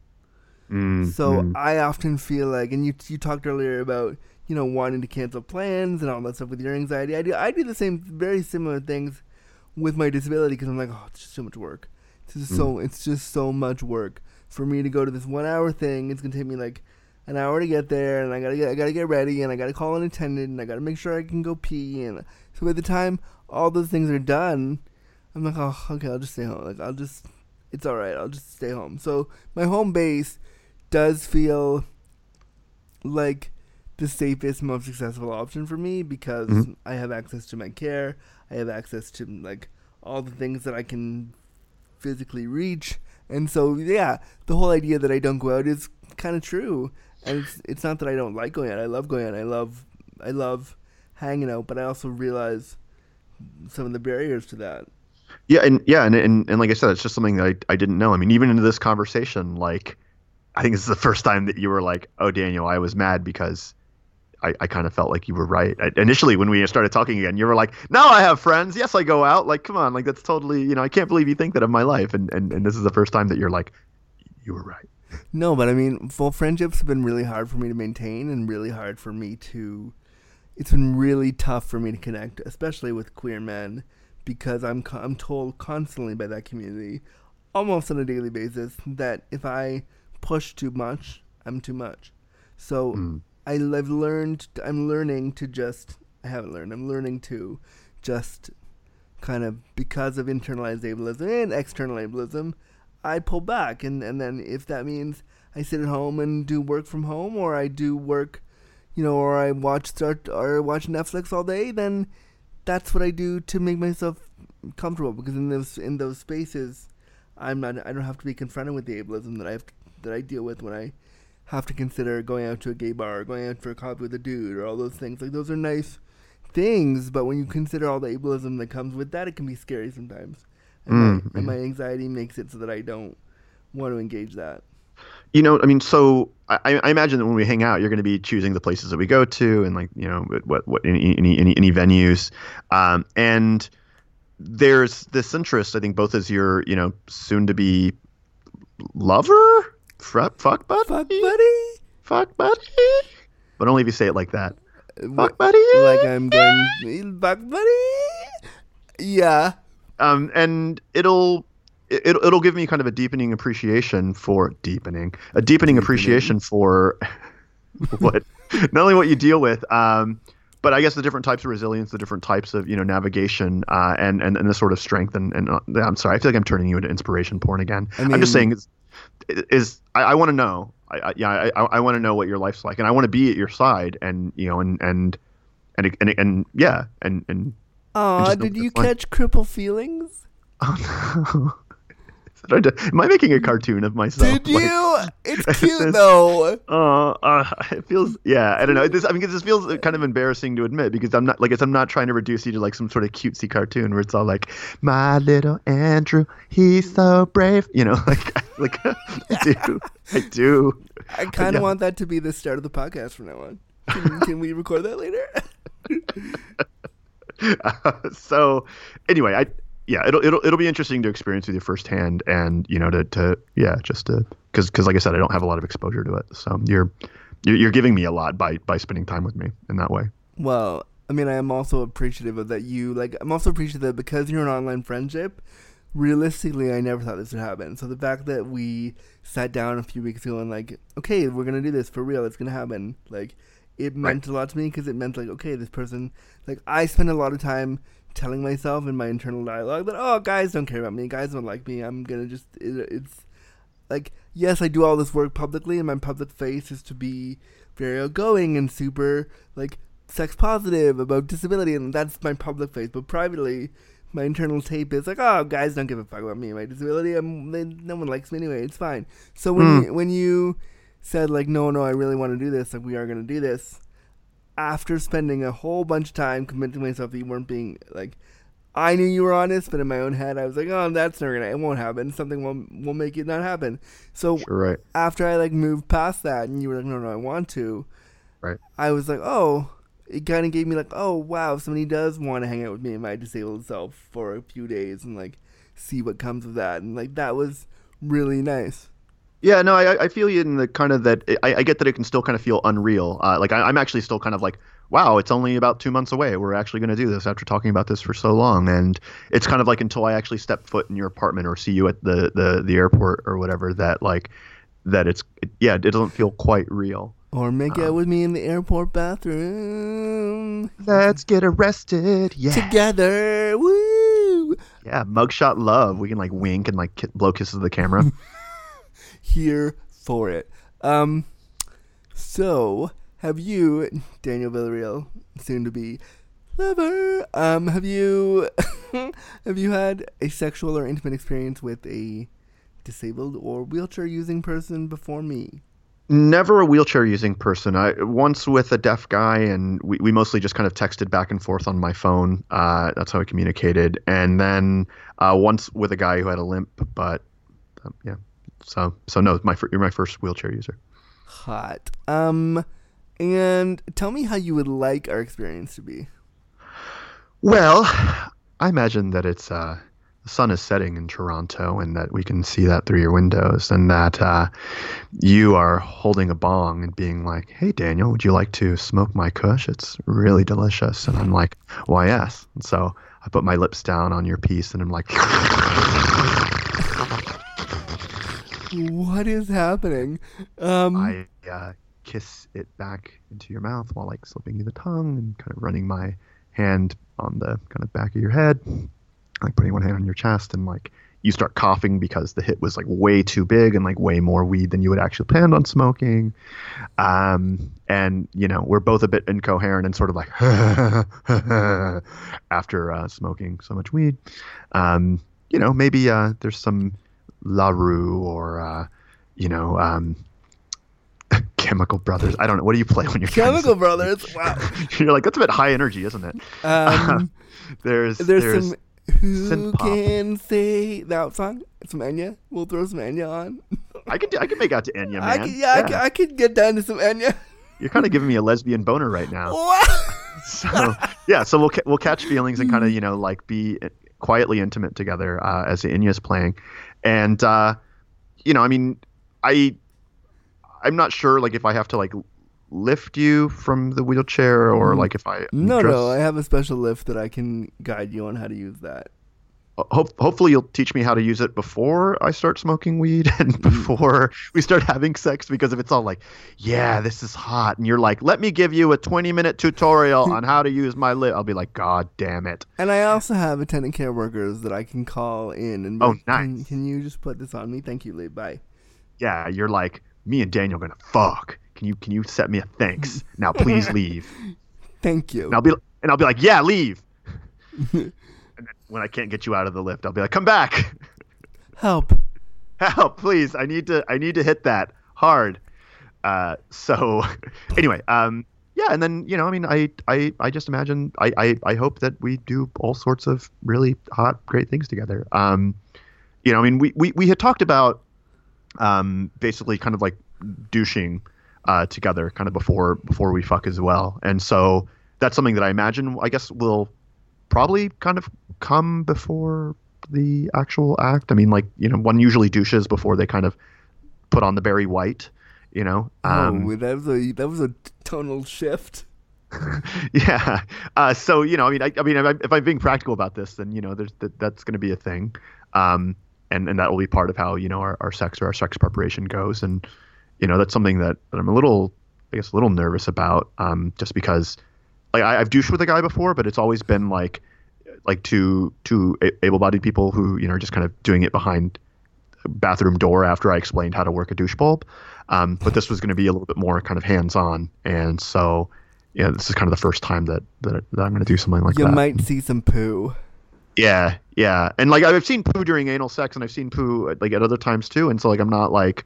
I often feel and you talked earlier about, you know, wanting to cancel plans and all that stuff with your anxiety. I do the same, very similar things with my disability, because I'm oh, it's just so much work. It's just so much work for me to go to this 1 hour thing. It's gonna take me an hour to get there, and I gotta get ready, and I gotta call an attendant, and I gotta make sure I can go pee. And so by the time all those things are done, I'm oh, okay, I'll just stay home. It's all right. I'll just stay home. So my home base does feel the safest, most successful option for me, because I have access to my care. I have access to all the things that I can physically reach. And so, yeah, the whole idea that I don't go out is kind of true. And it's not that I don't like going out. I love going out. I love hanging out, but I also realize some of the barriers to that. Yeah, and like I said, it's just something that I didn't know. I mean, even into this conversation, I think this is the first time that you were like, oh, Daniel, I was mad because I kind of felt like you were right. Initially, when we started talking again, you were like, no, I have friends. Yes, I go out. Come on. That's totally, I can't believe you think that of my life. And this is the first time that you're like, you were right. No, but I mean, full friendships have been really hard for me to maintain, and really hard for me to, it's been really tough for me to connect, especially with queer men, because I'm told constantly by that community, almost on a daily basis, that if I push too much, I'm too much. So I'm learning to just kind of, because of internalized ableism and external ableism, I pull back. And then if that means I sit at home and do work from home, or I do work, or I watch Netflix all day, then that's what I do to make myself comfortable, because in those spaces, I don't have to be confronted with the ableism that I deal with when I have to consider going out to a gay bar, or going out for a coffee with a dude, or all those things. Those are nice things, but when you consider all the ableism that comes with that, it can be scary sometimes. And my anxiety makes it so that I don't want to engage that. You know, I mean, so I imagine that when we hang out, you're going to be choosing the places that we go to, and what any venues, and there's this interest, I think, both as your soon to be lover. Fuck buddy? fuck buddy. But only if you say it like that. Fuck buddy. Like I'm going, fuck buddy. Yeah. And it'll give me kind of a deepening appreciation for appreciation for what, not only what you deal with, but I guess the different types of resilience, the different types of, navigation, and the sort of strength. And I'm sorry, I feel like I'm turning you into inspiration porn again. I mean, I'm just saying I want to know. I want to know what your life's like, and I want to be at your side, and did you catch Cripple Feelings? Oh no! Am I making a cartoon of myself? Did you? It's cute though. It feels. Yeah, I don't know. This feels kind of embarrassing to admit, because I'm not like I'm not trying to reduce you to like some sort of cutesy cartoon where it's all like, my little Andrew, he's so brave. I do. I kind of want that to be the start of the podcast from now on. Can we record that later? So, anyway, it'll be interesting to experience with you firsthand, and because like I said, I don't have a lot of exposure to it. So you're giving me a lot by spending time with me in that way. Well, I mean, I am also appreciative of that. I'm also appreciative that because you're an online friendship. Realistically, I never thought this would happen. So the fact that we sat down a few weeks ago and okay, we're gonna do this for real. It's gonna happen. It meant a lot to me, because it meant okay, this person. I spend a lot of time telling myself in my internal dialogue that guys don't care about me, guys don't like me. I'm gonna just yes, I do all this work publicly, and my public face is to be very outgoing and super sex positive about disability, and that's my public face. But privately, my internal tape is guys don't give a fuck about me and my disability. No one likes me anyway. It's fine. So when you said no, I really want to do this. We are going to do this. After spending a whole bunch of time convincing myself that you weren't being I knew you were honest, but in my own head I was that's not gonna. It won't happen. Something will make it not happen. So sure, right. After I moved past that, and you were no, I want to. Right. I was it kind of gave me wow, somebody does want to hang out with me and my disabled self for a few days and see what comes of that. And that was really nice. Yeah, no, I feel you in the kind of that I get that it can still kind of feel unreal. I'm actually still kind of wow, it's only about 2 months away. We're actually going to do this after talking about this for so long. And it's kind of until I actually step foot in your apartment or see you at the airport or whatever, that that it doesn't feel quite real. Or make out with me in the airport bathroom. Let's get arrested. Yeah. Together. Woo. Yeah, mugshot love. We can wink and blow kisses to the camera. Here for it. So, have you, Daniel Villarreal, soon to be lover, have you had a sexual or intimate experience with a disabled or wheelchair using person before me? Never a wheelchair-using person. Once with a deaf guy, and we mostly just kind of texted back and forth on my phone. That's how we communicated. And then once with a guy who had a limp, but yeah. So no, you're my first wheelchair user. Hot. And tell me how you would like our experience to be. Well, I imagine that it's the sun is setting in Toronto, and that we can see that through your windows, and that you are holding a bong and being like, hey, Daniel, would you like to smoke my kush? It's really delicious. And I'm like, why, yes. And so I put my lips down on your piece, and I'm like... What is happening? I kiss it back into your mouth while slipping you the tongue, and kind of running my hand on the kind of back of your head. Putting one hand on your chest, and you start coughing because the hit was way too big and way more weed than you would actually plan on smoking. And we're both a bit incoherent and sort of after smoking so much weed. Maybe there's some LaRue or Chemical Brothers. I don't know. What do you play when you're Chemical Brothers? Wow. You're that's a bit high energy, isn't it? There's some Who can say that song? Some Enya. We'll throw some Enya on. I can make out to Enya, man. I could get down to some Enya. You're kind of giving me a lesbian boner right now. So yeah, so we'll catch feelings and kind of be quietly intimate together as the Enya's playing, and I mean, I I'm not sure, like, if I have to, like, lift you from the wheelchair or, like, if I... No, I have a special lift that I can guide you on how to use that. Hopefully you'll teach me how to use it before I start smoking weed and before we start having sex, because if it's all like, yeah, this is hot, and you're like, let me give you a 20-minute tutorial on how to use my lip, I'll be like, God damn it. And I also have attendant care workers that I can call in and be like, nice. Can you just put this on me? Thank you, Lee. Bye. Yeah, you're like, me and Daniel are going to fuck. Can you set me a thanks? Now please leave. Thank you. And I'll be like, yeah, leave. And then when I can't get you out of the lift, I'll be like, "Come back, help, please! I need to hit that hard." So, anyway, yeah, and then I just imagine I hope that we do all sorts of really hot, great things together. We had talked about basically kind of like douching together, kind of before we fuck as well, and so that's something that I imagine I guess will probably kind of come before the actual act. I mean, like, one usually douches before they kind of put on the Barry White, that was a tonal shift. Yeah. So, I mean, if I'm being practical about this, then, that's going to be a thing. And that will be part of how, our sex or our sex preparation goes. And, that's something that I'm a little nervous about, just because, like, I've douched with a guy before, but it's always been like two able-bodied people who are just kind of doing it behind a bathroom door after I explained how to work a douche bulb. But this was going to be a little bit more kind of hands-on, and so this is kind of the first time that I'm going to do something like that. You might see some poo. Yeah, and like I've seen poo during anal sex, and I've seen poo like at other times too, and so like I'm not like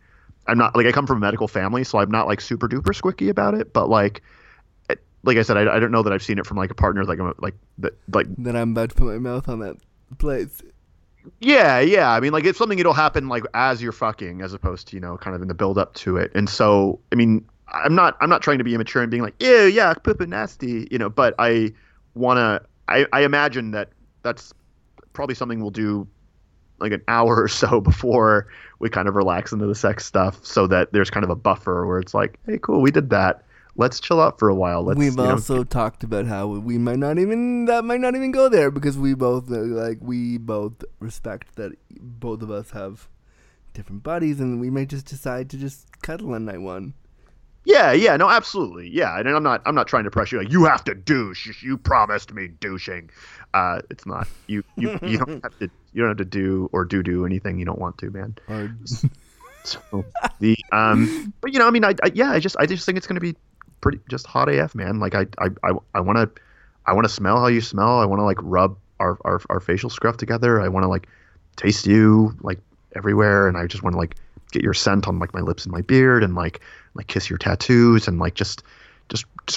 I come from a medical family, so I'm not like super duper squicky about it, but like. Like I said, I don't know that I've seen it from like a partner that I'm about to put my mouth on that place. Yeah. I mean, like, it's something it'll happen like as you're fucking, as opposed to kind of in the build up to it. And so, I mean, I'm not trying to be immature and being like, ew, yeah, poop and nasty, But I imagine that that's probably something we'll do like an hour or so before we kind of relax into the sex stuff, so that there's kind of a buffer where it's like, hey, cool, we did that. Let's chill out for a while. We've also talked about how we might not even go there, because we both respect that both of us have different bodies, and we may just decide to just cuddle on night one. Yeah, no, absolutely, yeah. And I'm not trying to pressure you. Like, you have to douche. You promised me douching. It's not you. You don't have to do or do anything you don't want to, man. So but I just think it's gonna be pretty just hot AF, man. Like I wanna smell how you smell. I wanna like rub our facial scruff together. I wanna like taste you like everywhere, and I just wanna like get your scent on like my lips and my beard, and like kiss your tattoos, and like just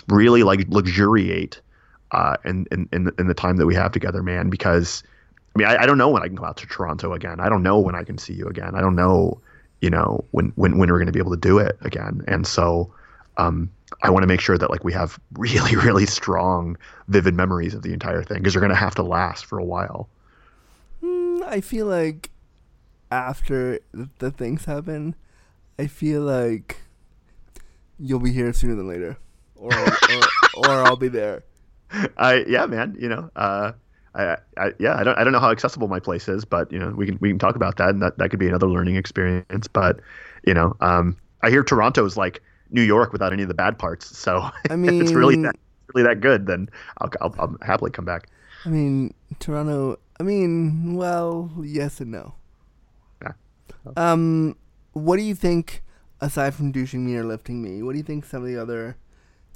really like luxuriate in the time that we have together, man. Because I mean I don't know when I can go out to Toronto again. I don't know when I can see you again. I don't know when we're going to be able to do it again. And so I want to make sure that like we have really, really strong, vivid memories of the entire thing, because they're going to have to last for a while. I feel like after the things happen, I feel like you'll be here sooner than later, or I'll be there. Yeah, man. I don't know how accessible my place is, but we can talk about that, and that could be another learning experience. But I hear Toronto's like New York without any of the bad parts. So I mean, if it's really that good, then I'll happily come back. I mean, Toronto. I mean, well, yes and no. Yeah. What do you think, aside from douching me or lifting me? What do you think some of the other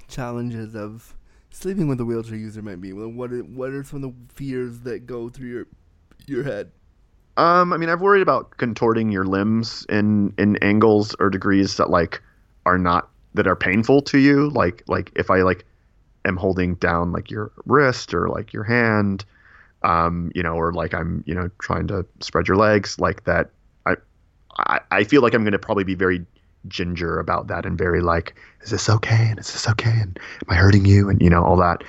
challenges of sleeping with a wheelchair user might be? What are some of the fears that go through your head? I mean, I've worried about contorting your limbs in angles or degrees that like are not that are painful to you. Like if I like am holding down like your wrist or like your hand, or like I'm trying to spread your legs like that. I feel like I'm going to probably be very ginger about that, and very like, is this okay, and am I hurting you, and all that.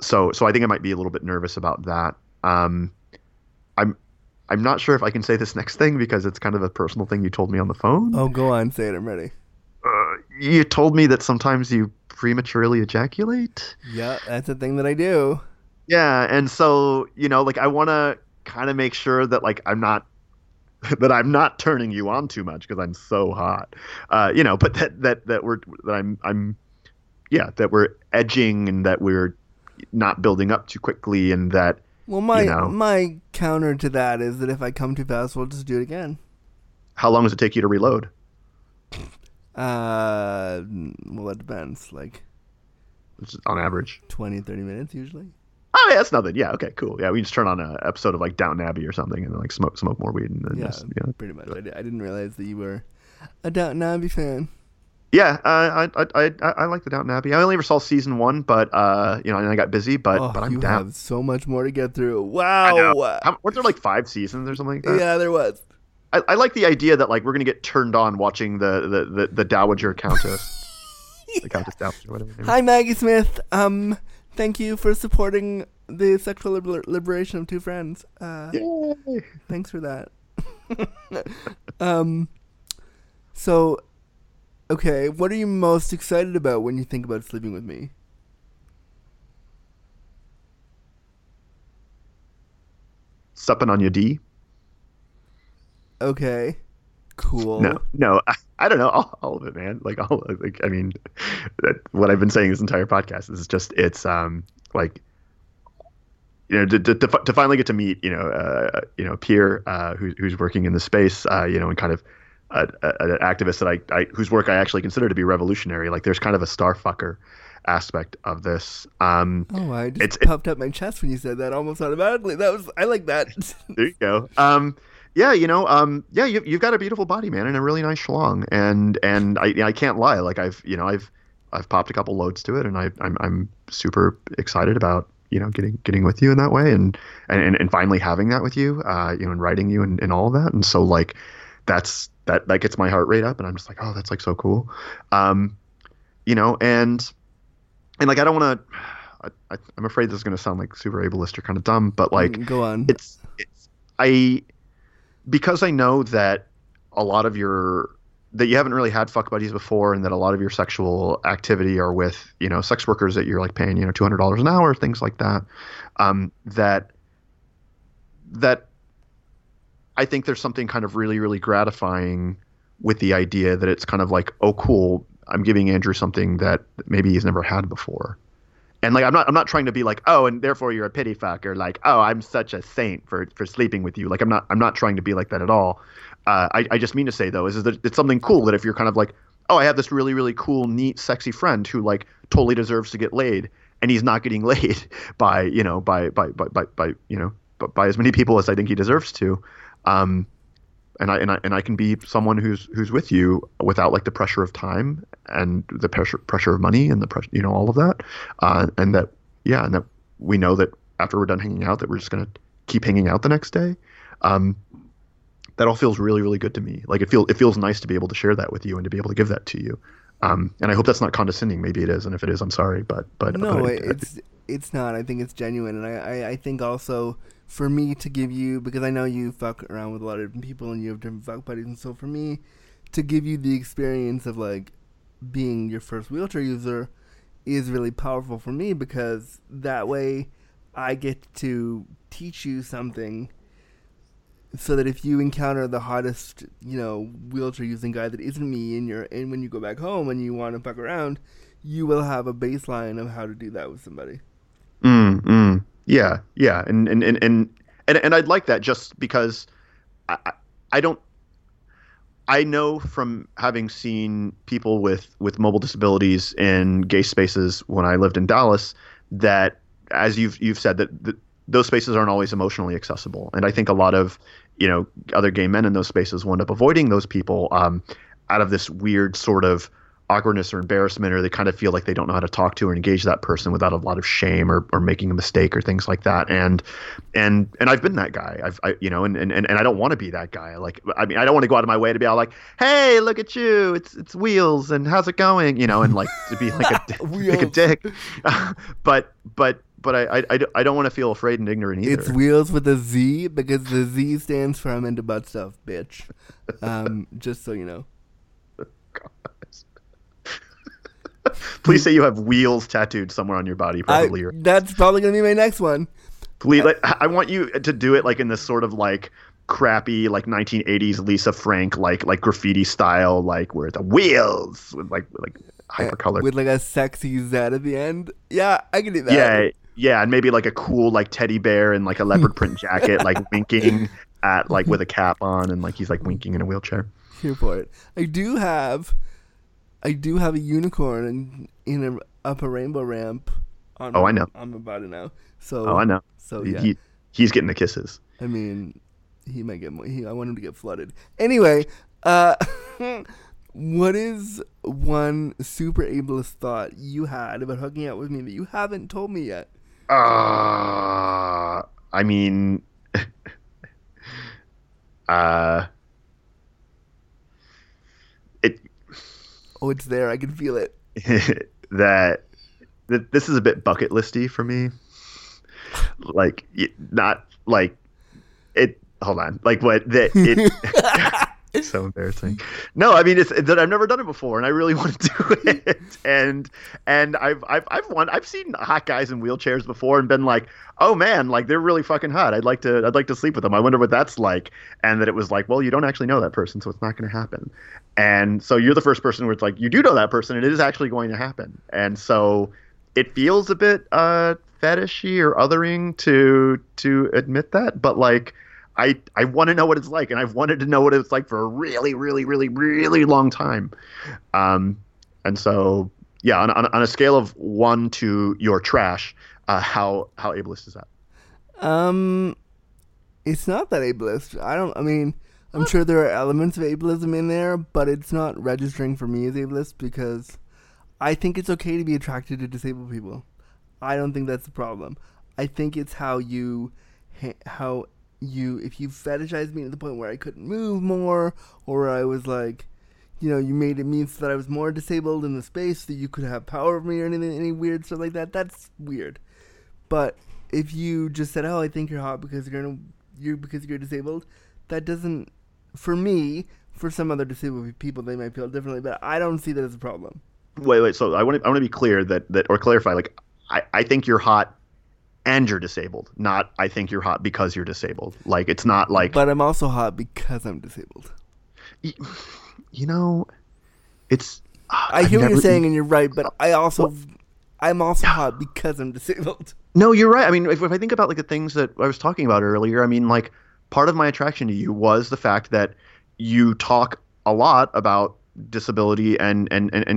So I think I might be a little bit nervous about that. I'm not sure if I can say this next thing, because it's kind of a personal thing you told me on the phone. Oh, go on, say it, I'm ready. You told me that sometimes you prematurely ejaculate. Yeah, that's a thing that I do. Yeah, and so, you know, like, I want to kind of make sure that, like, I'm not turning you on too much because I'm so hot, you know. But that we're edging and that we're not building up too quickly, and that. Well, my counter to that is that if I come too fast, we'll just do it again. How long does it take you to reload? Well, it depends. Like, it's on average 20-30 minutes usually. Oh, yeah, that's nothing. Yeah, okay, cool. Yeah, we just turn on an episode of, like, Downton Abbey or something, and then, like, smoke more weed, and then pretty much. I didn't realize that you were a Downton Abbey fan. Yeah, I like the Downton Abbey. I only ever saw season 1, but you know, and I got busy, but I'm you down. You have so much more to get through. Wow. Weren't there like 5 seasons or something like that? Yeah, there was. I like the idea that, like, we're gonna get turned on watching the Dowager Countess. Yeah. The Countess Dowager, whatever. Hi, Maggie Smith. Thank you for supporting the sexual liberation of two friends. Yay! Thanks for that. So, okay, what are you most excited about when you think about sleeping with me? Supping on your D. Okay. Cool. No, I don't know. All of it, man. Like, I mean, what I've been saying this entire podcast is just, it's like, you know, to finally get to meet, you know, a peer who's working in the space, you know, and kind of an activist that I whose work I actually consider to be revolutionary. Like, there's kind of a starfucker aspect of this. Oh, I just popped up my chest when you said that almost automatically. I like that. There you go. Yeah, you know, yeah, you've got a beautiful body, man, and a really nice schlong, and I can't lie, like, I've popped a couple loads to it, and I'm super excited about, you know, getting with you in that way, and finally having that with you, you know, and writing you and all of that, and so, like, that gets my heart rate up, and I'm just like, oh, that's, like, so cool, you know, and like, I don't want to, I'm afraid this is going to sound like super ableist or kind of dumb, but, like, go on, because I know that that you haven't really had fuck buddies before, and that a lot of your sexual activity are with, you know, sex workers that you're, like, paying, you know, $200 an hour, things like that. That I think there's something kind of really, really gratifying with the idea that it's kind of like, oh, cool, I'm giving Andrew something that maybe he's never had before. And, like, I'm not trying to be like, oh, and therefore you're a pity fuck, or like, oh, I'm such a saint for sleeping with you. Like, I'm not trying to be like that at all. I just mean to say, though, is that it's something cool that if you're kind of like, oh, I have this really, really cool, neat, sexy friend who, like, totally deserves to get laid, and he's not getting laid by, you know, by as many people as I think he deserves to. And I can be someone who's with you without, like, the pressure of time and the pressure of money and the pressure, you know, all of that. And that we know that after we're done hanging out, that we're just going to keep hanging out the next day. That all feels really, really good to me. Like, it feels nice to be able to share that with you and to be able to give that to you. And I hope that's not condescending. Maybe it is. And if it is, I'm sorry, it's not. I think it's genuine. And I think also, for me to give you, because I know you fuck around with a lot of different people and you have different fuck buddies, and so for me to give you the experience of, like, being your first wheelchair user is really powerful for me, because that way I get to teach you something, so that if you encounter the hottest, you know, wheelchair using guy that isn't me, and when you go back home and you want to fuck around, you will have a baseline of how to do that with somebody. Yeah. And I'd like that, just because I know from having seen people with mobile disabilities in gay spaces when I lived in Dallas, that, as you've said, that those spaces aren't always emotionally accessible. And I think a lot of, you know, other gay men in those spaces wind up avoiding those people, out of this weird sort of awkwardness or embarrassment, or they kind of feel like they don't know how to talk to or engage that person without a lot of shame or making a mistake or things like that. And I've been that guy. I don't want to be that guy. Like, I mean, I don't want to go out of my way to be all like, "Hey, look at you! It's Wheels, and how's it going?" You know, and, like, to be like a dick. But I don't want to feel afraid and ignorant either. It's Wheels with a Z, because the Z stands for I'm into butt stuff, bitch. Just so you know. Please say you have wheels tattooed somewhere on your body, probably. That's probably going to be my next one. Please, I want you to do it like in this sort of like crappy like 1980s Lisa Frank like graffiti style, like where the wheels with like hypercolor with like a sexy Z at the end. Yeah, I can do that. Yeah, and maybe like a cool like teddy bear and like a leopard print jacket, like winking at like with a cap on, and like he's like winking in a wheelchair. Here for it. I do have a unicorn in up a rainbow ramp. I know. I'm about to know. So I know. So yeah, he's getting the kisses. I mean, he might get more. I want him to get flooded. Anyway, what is one super ableist thought you had about hooking out with me that you haven't told me yet? I mean, it's there. I can feel it. that this is a bit bucket listy for me. Like, not like it. Hold on. Like what? That it. It's so embarrassing. No, I mean, it's that I've never done it before, and I really want to do it. And I've seen hot guys in wheelchairs before, and been like, oh man, like they're really fucking hot. I'd like to sleep with them. I wonder what that's like. And that it was like, well, you don't actually know that person, so it's not going to happen. And so you're the first person where it's like you do know that person, and it is actually going to happen. And so it feels a bit fetishy or othering to admit that, but like. I want to know what it's like, and I've wanted to know what it's like for a really, really, really, really long time. And so, yeah, on a scale of 1 to your trash, how ableist is that? It's not that ableist. I'm sure there are elements of ableism in there, but it's not registering for me as ableist because I think it's okay to be attracted to disabled people. I don't think that's the problem. I think it's how you if you fetishized me to the point where I couldn't move more, or I was like, you know, you made it mean so that I was more disabled in the space so you could have power over me or anything, any weird stuff like that, that's weird. But if you just said, oh, I think you're hot because you're disabled, that doesn't, for me, for some other disabled people they might feel differently, but I don't see that as a problem. Wait, so I want to be clear that or clarify, like I think you're hot and you're disabled, not I think you're hot because you're disabled. Like, it's not like... But I'm also hot because I'm disabled. You know, it's... I hear what you're saying, and you're right, but I'm also hot because I'm disabled. No, you're right. I mean, if I think about, like, the things that I was talking about earlier, I mean, like, part of my attraction to you was the fact that you talk a lot about disability and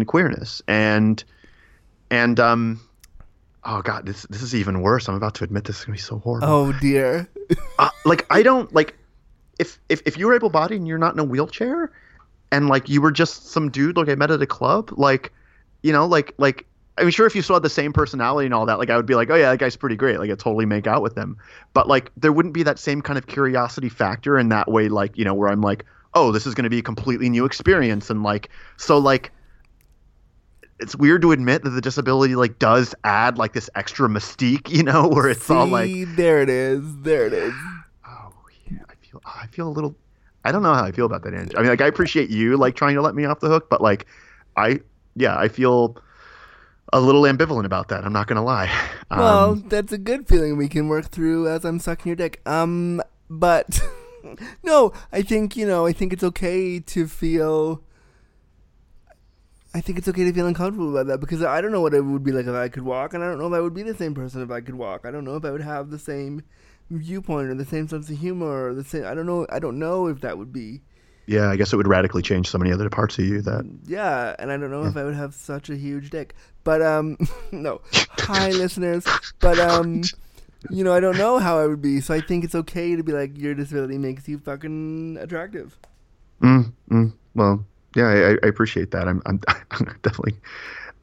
queerness. And oh God, this is even worse. I'm about to admit this is gonna be so horrible. Oh dear. Like I don't like if you were able-bodied and you're not in a wheelchair, and like you were just some dude like I met at a club, like, you know, like I'm sure if you saw the same personality and all that, like I would be like, oh yeah, that guy's pretty great. Like I totally make out with them, but like there wouldn't be that same kind of curiosity factor in that way, like, you know, where I'm like, oh, this is gonna be a completely new experience, and like so like. It's weird to admit that the disability like does add like this extra mystique, you know, where it's all like there it is. Oh yeah, I feel a little. I don't know how I feel about that, Andrew. I mean, like I appreciate you like trying to let me off the hook, but like I feel a little ambivalent about that. I'm not gonna lie. Well, that's a good feeling we can work through as I'm sucking your dick. But no, I think it's okay to feel. I think it's okay to feel uncomfortable about that because I don't know what it would be like if I could walk, and I don't know if I would be the same person if I could walk. I don't know if I would have the same viewpoint or the same sense of humor or the same. I don't know if that would be. Yeah, I guess it would radically change so many other parts of you that. Yeah, and I don't know if I would have such a huge dick. But no, hi listeners. But you know, I don't know how I would be, so I think it's okay to be like your disability makes you fucking attractive. Well. Yeah, I appreciate that. I'm definitely.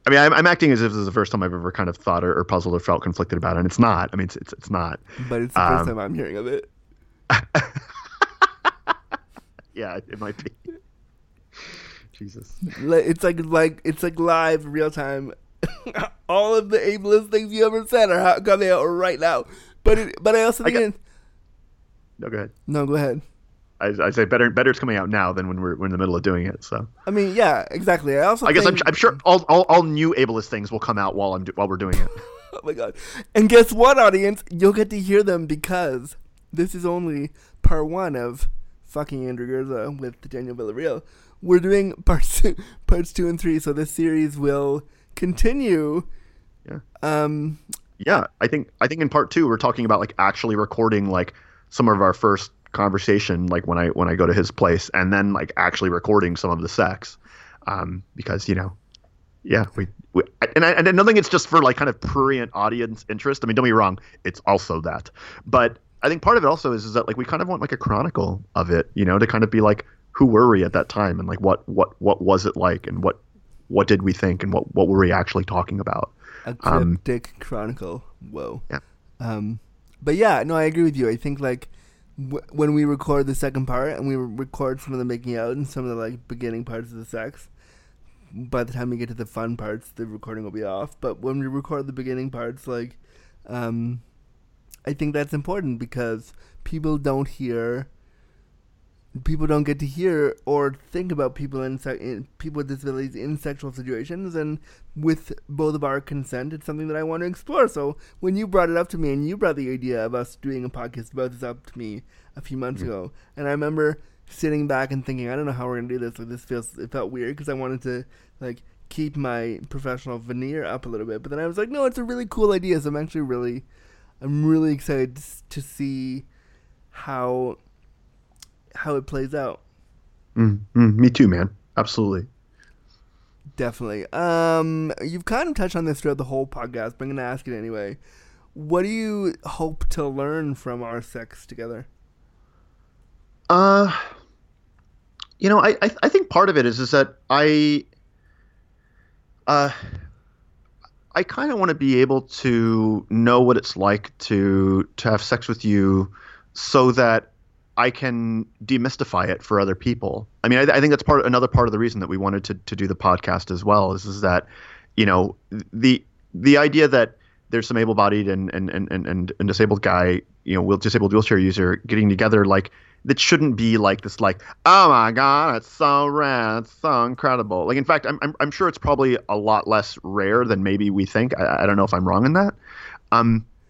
I mean, I'm acting as if this is the first time I've ever kind of thought or puzzled or felt conflicted about it, and it's not. I mean, it's not. But it's the first time I'm hearing of it. Yeah, it might be. Jesus. It's like live, real time. All of the ableist things you ever said are coming out right now. But I also think. No, go ahead. I say better's coming out now than when we're in the middle of doing it. So I mean, yeah, exactly. I guess I'm sure all new ableist things will come out while we're doing it. Oh my god! And guess what, audience? You'll get to hear them because this is only part one of fucking Andrew Gurza with Daniel Villarreal. We're doing parts 2 and 3, so this series will continue. Yeah. Yeah, I think in part 2 we're talking about like actually recording like some of our first conversation, like when I go to his place, and then like actually recording some of the sex, because you know, yeah, and another thing, it's just for like kind of prurient audience interest. I mean, don't be wrong, it's also that, but I think part of it also is that like we kind of want like a chronicle of it, you know, to kind of be like, who were we at that time, and like what was it like, and what did we think, and what were we actually talking about? A cryptic chronicle. Whoa. Yeah. But yeah, no, I agree with you. I think like when we record the second part and we record some of the making out and some of the like beginning parts of the sex, by the time we get to the fun parts, the recording will be off. But when we record the beginning parts, like, I think that's important because people don't get to hear or think about people with disabilities in sexual situations, and with both of our consent, it's something that I want to explore. So when you brought it up to me, and you brought the idea of us doing a podcast about this up to me a few months ago, and I remember sitting back and thinking, I don't know how we're gonna do this. Like it felt weird because I wanted to like keep my professional veneer up a little bit, but then I was like, no, it's a really cool idea. So I'm really excited to see how it plays out. Me too, man. Absolutely. Definitely. You've kind of touched on this throughout the whole podcast, but I'm going to ask it anyway. What do you hope to learn from our sex together? You know, I think part of it is that I kind of want to be able to know what it's like to have sex with you, so that I can demystify it for other people. I mean, I think that's another part of the reason that we wanted to do the podcast as well is that, you know, the idea that there's some able-bodied and disabled guy, you know, disabled wheelchair user getting together, like, that shouldn't be like this, like, oh my god, it's so rare, it's so incredible. Like, in fact, I'm sure it's probably a lot less rare than maybe we think. I don't know if I'm wrong in that.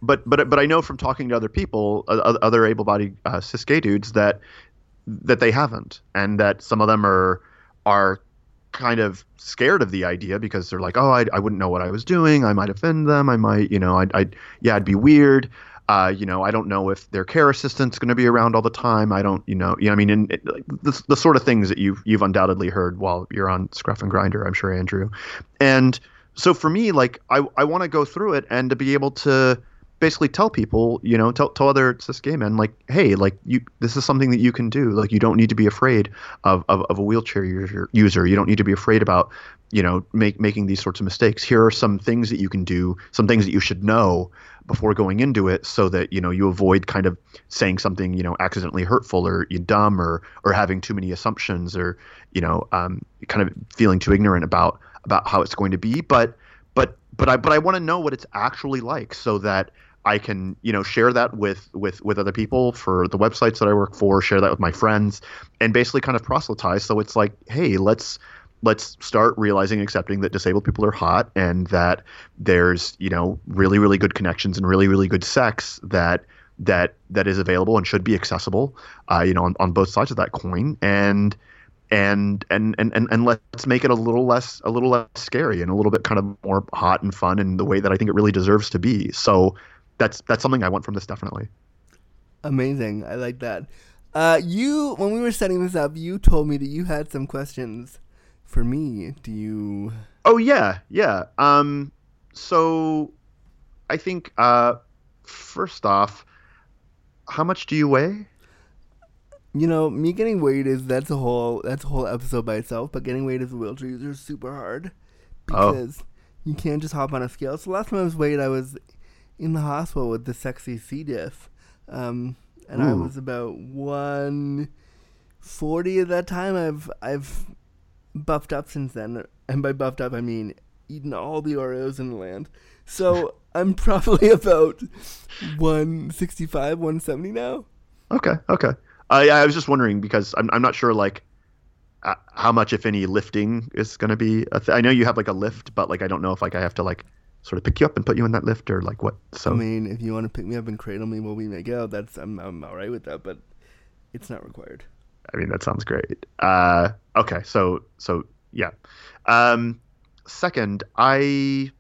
But I know from talking to other people, other able-bodied cis gay dudes, that they haven't, and that some of them are kind of scared of the idea because they're like, oh, I wouldn't know what I was doing. I might offend them. I might, you know, I'd be weird. You know, I don't know if their care assistant's going to be around all the time. I don't, you know I mean, the sort of things that you've undoubtedly heard while you're on Scruff and Grindr, I'm sure, Andrew. And so for me, like, I want to go through it and to be able to basically tell people, you know, tell other cis gay men, like, hey, like, this is something that you can do. Like, you don't need to be afraid of a wheelchair user. You don't need to be afraid about, you know, making these sorts of mistakes. Here are some things that you can do, some things that you should know before going into it, so that, you know, you avoid kind of saying something, you know, accidentally hurtful, or you're dumb, or having too many assumptions, or, you know, kind of feeling too ignorant about how it's going to be. But I want to know what it's actually like, so that I can, you know, share that with other people for the websites that I work for, share that with my friends, and basically kind of proselytize. So it's like, hey, let's start realizing and accepting that disabled people are hot, and that there's, you know, really, really good connections and really, really good sex that is available and should be accessible, you know, on both sides of that coin. And let's make it a little less scary and a little bit kind of more hot and fun in the way that I think it really deserves to be. So that's something I want from this, definitely. Amazing. I like that. When we were setting this up, you told me that you had some questions for me. Do you? Oh yeah. Yeah. So I think, first off, how much do you weigh? You know, me getting weighed that's a whole episode by itself, but getting weighed as a wheelchair user is super hard because you can't just hop on a scale. So last time I was weighed, I was in the hospital with the sexy C diff. And I was about 140 at that time. I've buffed up since then. And by buffed up I mean eaten all the Oreos in the land. So I'm probably about 165, 170 now. Okay. I was just wondering because I'm not sure like how much, if any, lifting is going to be. I know you have like a lift, but like I don't know if like I have to like sort of pick you up and put you in that lift or like what. So I mean, if you want to pick me up and cradle me while we make out, that's I'm all right with that, but it's not required. I mean, that sounds great. Okay, so yeah. Second, I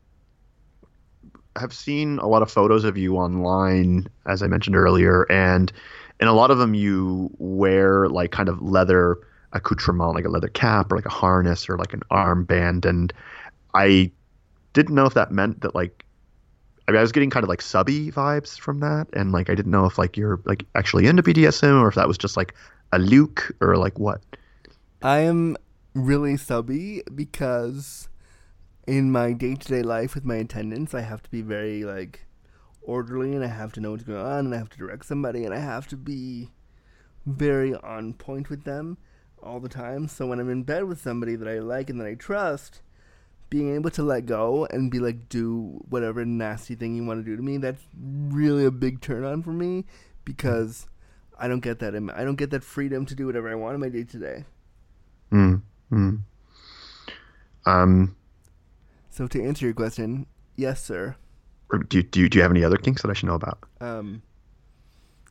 have seen a lot of photos of you online, as I mentioned earlier, and in a lot of them you wear like kind of leather accoutrement, like a leather cap or like a harness or like an armband. And I didn't know if that meant that like, I mean, I was getting kind of like subby vibes from that. And like, I didn't know if like you're like actually into BDSM or if that was just like a luke or like what. I am really subby because in my day-to-day life with my attendants, I have to be very like orderly and I have to know what's going on and I have to direct somebody and I have to be very on point with them all the time. So when I'm in bed with somebody that I like and that I trust, being able to let go and be like, do whatever nasty thing you want to do to me, that's really a big turn on for me because I don't get that. I don't get that freedom to do whatever I want in my day-to-day. Mm-hmm. So to answer your question, yes, sir. Do you have any other kinks that I should know about?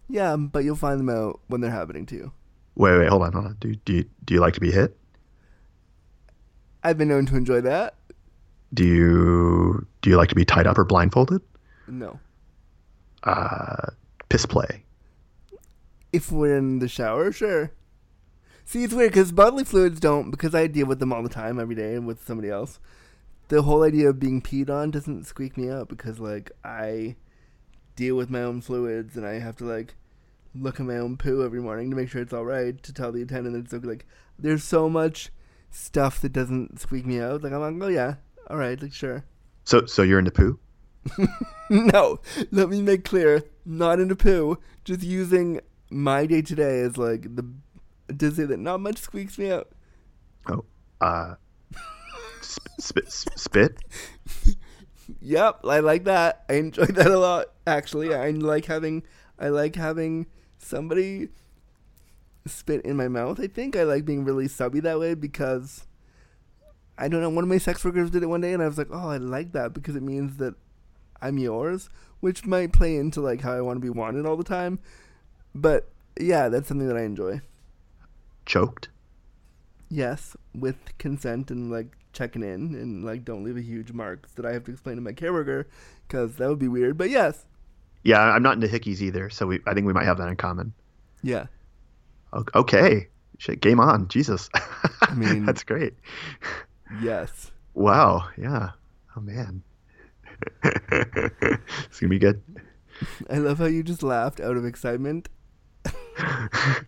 Yeah, but you'll find them out when they're happening to you. Wait, hold on. Do you like to be hit? I've been known to enjoy that. Do you like to be tied up or blindfolded? No. Piss play. If we're in the shower, sure. See, it's weird because bodily fluids don't, because I deal with them all the time, every day, with somebody else. The whole idea of being peed on doesn't squeak me out because, like, I deal with my own fluids and I have to, like, look at my own poo every morning to make sure it's all right, to tell the attendant that it's okay. Like, there's so much stuff that doesn't squeak me out. Like, I'm like, oh, yeah, all right, like, sure. So you're into poo? No, let me make clear, not into poo. Just using my day-to-day as, like, to say that not much squeaks me out. Oh, Spit? Yep, I like that. I enjoy that a lot, actually. I like having somebody spit in my mouth. I think I like being really subby that way because, I don't know, one of my sex workers did it one day and I was like, oh, I like that because it means that I'm yours, which might play into like how I want to be wanted all the time. But yeah, that's something that I enjoy. Choked? Yes, with consent and like checking in and like don't leave a huge mark that I have to explain to my careworker because that would be weird, but yes. Yeah, I'm not into hickeys either, so I think we might have that in common. Yeah. Okay. Shit, game on. Jesus. I mean. That's great. Yes. Wow. Yeah. Oh, man. It's going to be good. I love how you just laughed out of excitement.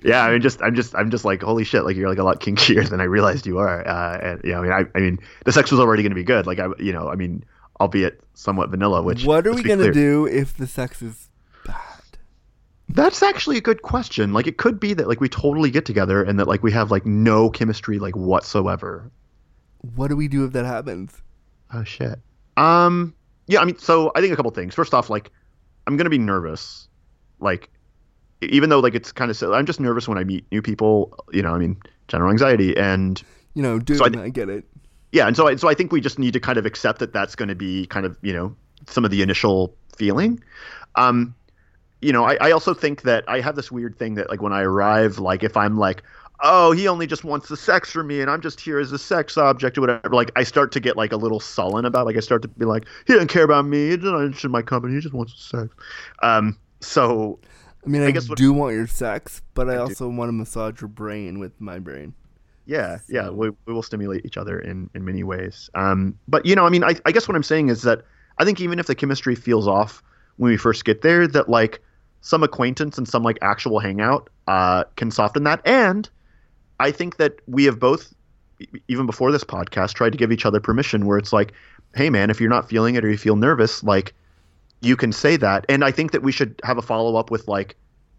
Yeah, I mean, I'm just like, holy shit! Like you're like a lot kinkier than I realized you are. And you know, I mean, the sex was already going to be good. Like albeit somewhat vanilla. Which what are we going to do if the sex is bad? That's actually a good question. Like it could be that like we totally get together and that like we have like no chemistry like whatsoever. What do we do if that happens? Oh shit. Yeah. I mean, so I think a couple things. First off, like I'm going to be nervous. Like. Even though, like, it's kind of – I'm just nervous when I meet new people, you know, I mean, general anxiety and – You know, dude, so I get it. Yeah, and so I think we just need to kind of accept that that's going to be kind of, you know, some of the initial feeling. You know, I also think that I have this weird thing that, like, when I arrive, like, if I'm like, oh, he only just wants the sex from me and I'm just here as a sex object or whatever, like, I start to get, like, a little sullen about – like, I start to be like, he doesn't care about me. He's not interested in my company. He just wants the sex. So – I mean, I guess do want your sex, but I also want to massage your brain with my brain. Yeah, so. Yeah, we will stimulate each other in many ways. But, you know, I mean, I guess what I'm saying is that I think even if the chemistry feels off when we first get there, that, like, some acquaintance and some, like, actual hangout can soften that. And I think that we have both, even before this podcast, tried to give each other permission where it's like, hey, man, if you're not feeling it or you feel nervous, like, you can say that. And I think that we should have a follow-up with like,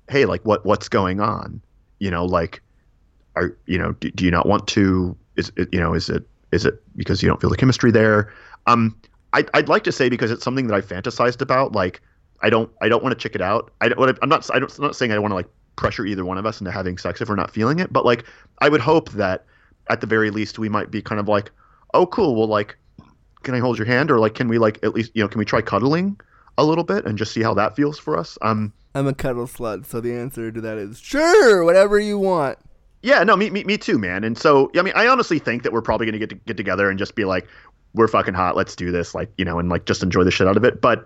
hey, like what's going on? You know, like, are, you know, do you not want to, is it, you know, is it because you don't feel the chemistry there? I'd like to say, because it's something that I fantasized about, like, I don't want to check it out. I'm not saying I don't want to like pressure either one of us into having sex if we're not feeling it. But like, I would hope that at the very least we might be kind of like, oh, cool. Well, like, can I hold your hand? Or like, can we like, at least, you know, can we try cuddling a little bit and just see how that feels for us? I'm a cuddle slut. So the answer to that is sure, whatever you want. Yeah, no, me too, man. And so, I mean, I honestly think that we're probably going to get together and just be like, we're fucking hot. Let's do this. Like, you know, and like, just enjoy the shit out of it. But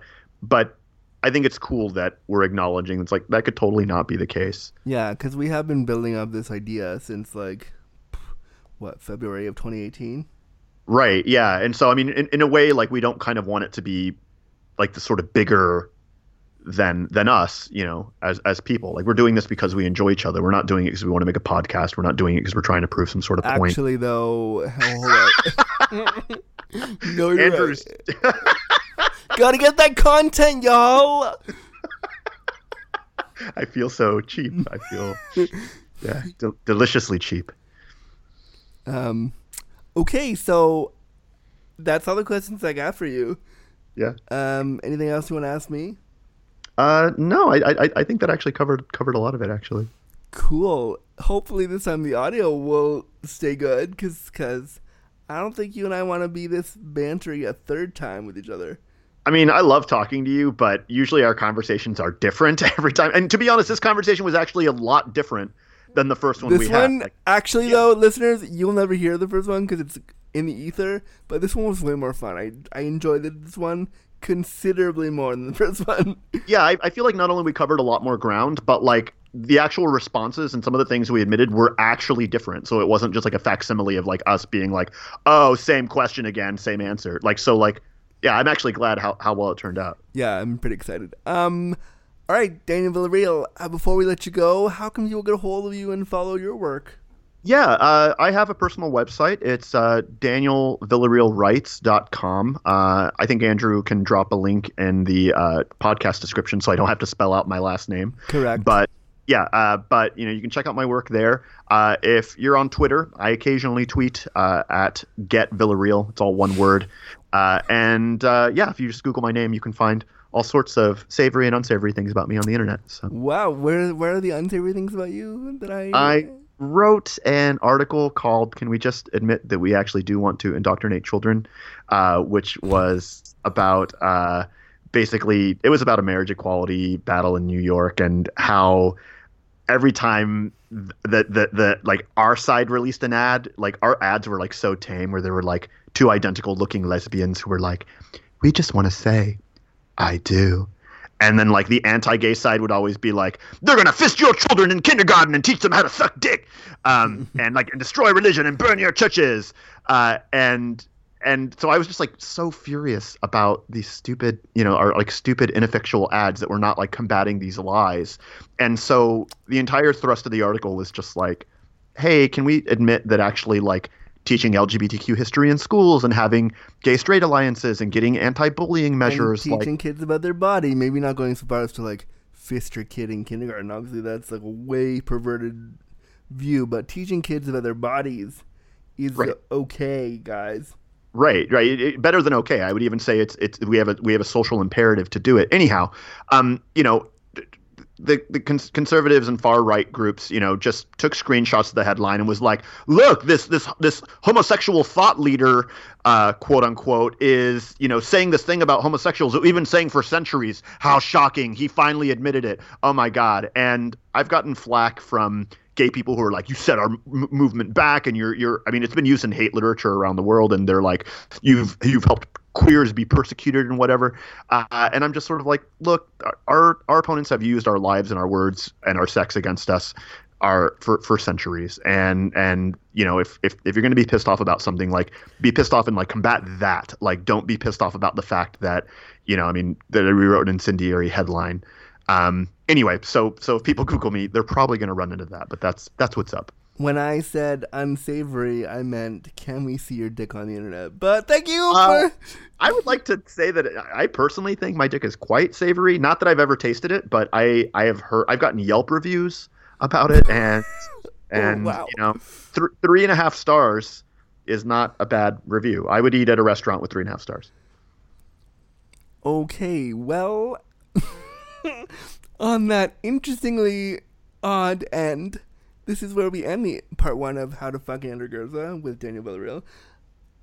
I think it's cool that we're acknowledging it's like, that could totally not be the case. Yeah. 'Cause we have been building up this idea since like, what, February of 2018? Right. Yeah. And so, I mean, in a way, like, we don't kind of want it to be like the sort of bigger than us, you know, as people. Like, we're doing this because we enjoy each other. We're not doing it because we want to make a podcast. We're not doing it because we're trying to prove some sort of point. Actually, though, hold up. No, you're Andrew's right. Gotta get that content, y'all. I feel so cheap. I feel deliciously cheap. Okay, so that's all the questions I got for you. Yeah. Anything else you want to ask me? No, I think that actually covered a lot of it, actually. Cool. Hopefully this time the audio will stay good, because I don't think you and I want to be this bantery a third time with each other. I mean, I love talking to you, but usually our conversations are different every time. And to be honest, this conversation was actually a lot different than the first one we had. Like, actually, yeah. Though, listeners, you'll never hear the first one because it's in the ether. But this one was way more fun. I enjoyed this one considerably more than the first one. Yeah, I feel like not only we covered a lot more ground, but like the actual responses and some of the things we admitted were actually different. So it wasn't just like a facsimile of like us being like, oh, same question again, same answer. Like, so like, yeah, I'm actually glad how well it turned out. Yeah, I'm pretty excited. All right, Daniel Villarreal, before we let you go, how can people get a hold of you and follow your work? Yeah, I have a personal website. It's danielvillarealwrites.com. I think Andrew can drop a link in the podcast description so I don't have to spell out my last name. Correct. But yeah, but you know, you can check out my work there. If you're on Twitter, I occasionally tweet at getvillareal. It's all one word. Yeah, if you just Google my name, you can find all sorts of savory and unsavory things about me on the internet. So. Wow, where are the unsavory things about you that I wrote an article called "Can We Just Admit That We Actually Do Want to Indoctrinate Children," which was about basically it was about a marriage equality battle in New York and how every time the like our side released an ad, like our ads were like so tame, where there were like two identical looking lesbians who were like, "We just want to say, I do." And then, like, the anti-gay side would always be like, they're going to fist your children in kindergarten and teach them how to suck dick and, like, and destroy religion and burn your churches. And so I was just, like, so furious about these stupid, you know, our, like, stupid, ineffectual ads that were not, like, combating these lies. And so the entire thrust of the article was just like, hey, can we admit that actually, like, teaching LGBTQ history in schools and having gay-straight alliances and getting anti-bullying measures. And teaching kids about their body. Maybe not going so far as to, like, fist your kid in kindergarten. Obviously, that's, like, a way perverted view. But teaching kids about their bodies is okay, guys. Right. Better than okay. I would even say it's we have a social imperative to do it. Anyhow, you know, the conservatives and far right groups, you know, just took screenshots of the headline and was like, look, this homosexual thought leader, quote unquote, is, you know, saying this thing about homosexuals that we've been saying for centuries. How shocking. He finally admitted it. Oh, my God. And I've gotten flack from gay people who are like, you set our movement back, and you're I mean, it's been used in hate literature around the world, and they're like, you've helped queers be persecuted and whatever. And I'm just sort of like, look, our opponents have used our lives and our words and our sex against us for centuries. And you know, if you're going to be pissed off about something, like, be pissed off and like combat that. Like, don't be pissed off about the fact that, you know, I mean, that we wrote an incendiary headline. Anyway, so if people Google me, they're probably going to run into that, but that's what's up. When I said unsavory, I meant, can we see your dick on the internet? But thank you for... I would like to say that I personally think my dick is quite savory. Not that I've ever tasted it, but I have heard... I've gotten Yelp reviews about it, and oh, wow. You know, 3.5 stars is not a bad review. I would eat at a restaurant with 3.5 stars. Okay, well... On that interestingly odd end. This is where we end the part one of How to Fucking Andrew Gurza with Daniel Villarreal.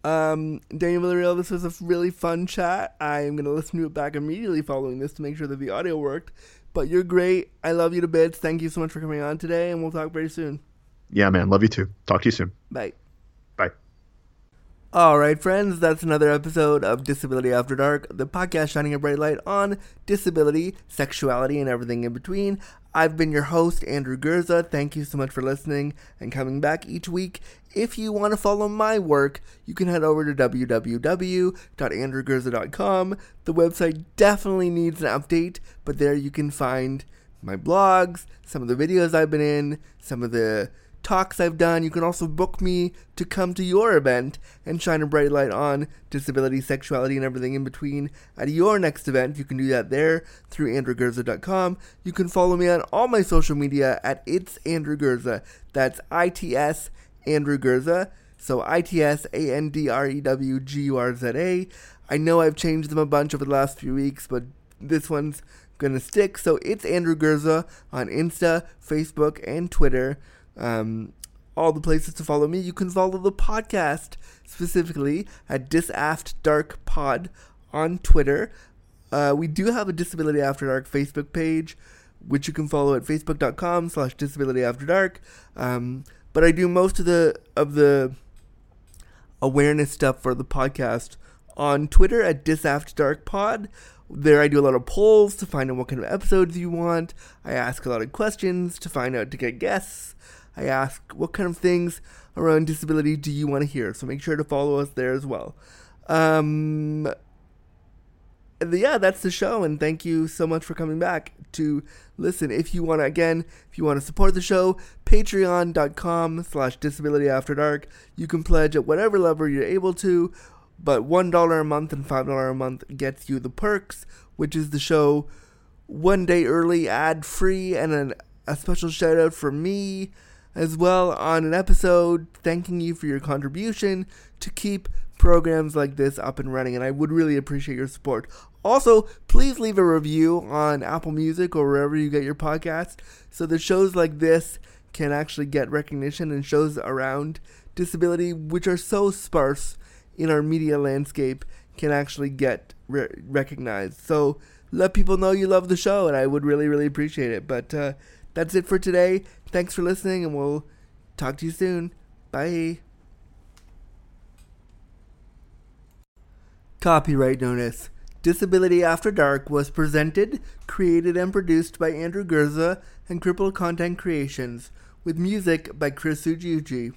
Daniel Villarreal, this was a really fun chat. I'm going to listen to it back immediately following this to make sure that the audio worked. But you're great. I love you to bits. Thank you so much for coming on today, and we'll talk very soon. Yeah, man. Love you too. Talk to you soon. Bye. Bye. All right, friends. That's another episode of Disability After Dark, the podcast shining a bright light on disability, sexuality, and everything in between. I've been your host, Andrew Gurza. Thank you so much for listening and coming back each week. If you want to follow my work, you can head over to www.andrewgurza.com. The website definitely needs an update, but there you can find my blogs, some of the videos I've been in, some of the talks I've done. You can also book me to come to your event and shine a bright light on disability, sexuality, and everything in between at your next event. You can do that there through AndrewGurza.com. You can follow me on all my social media at It's Andrew Gurza. That's ITS Andrew Gurza. So ITS AndrewGurza. I know I've changed them a bunch over the last few weeks, but this one's going to stick. So It's Andrew Gurza on Insta, Facebook, and Twitter. All the places to follow me. You can follow the podcast specifically at DisAftDarkPod on Twitter. We do have a Disability After Dark Facebook page, which you can follow at facebook.com/disabilityafterdark. But I do most of the awareness stuff for the podcast on Twitter at DisAftDarkPod. There I do a lot of polls to find out what kind of episodes you want. I ask a lot of questions to find out, to get guests. I ask what kind of things around disability do you want to hear. So make sure to follow us there as well. That's the show. And thank you so much for coming back to listen. If you want to support the show, patreon.com/disabilityafterdark. You can pledge at whatever level you're able to. But $1 a month and $5 a month gets you the perks, which is the show one day early, ad-free, and a special shout-out from me as well on an episode, thanking you for your contribution to keep programs like this up and running, and I would really appreciate your support. Also, please leave a review on Apple Music or wherever you get your podcasts so that shows like this can actually get recognition, and shows around disability, which are so sparse in our media landscape, can actually get recognized. So let people know you love the show, and I would really, really appreciate it. But that's it for today. Thanks for listening, and we'll talk to you soon. Bye. Copyright notice. Disability After Dark was presented, created, and produced by Andrew Gurza and Cripple Content Creations, with music by Chris Ujiuji.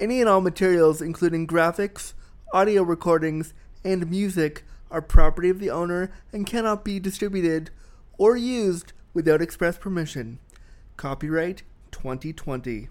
Any and all materials, including graphics, audio recordings, and music are property of the owner and cannot be distributed or used without express permission. Copyright 2020.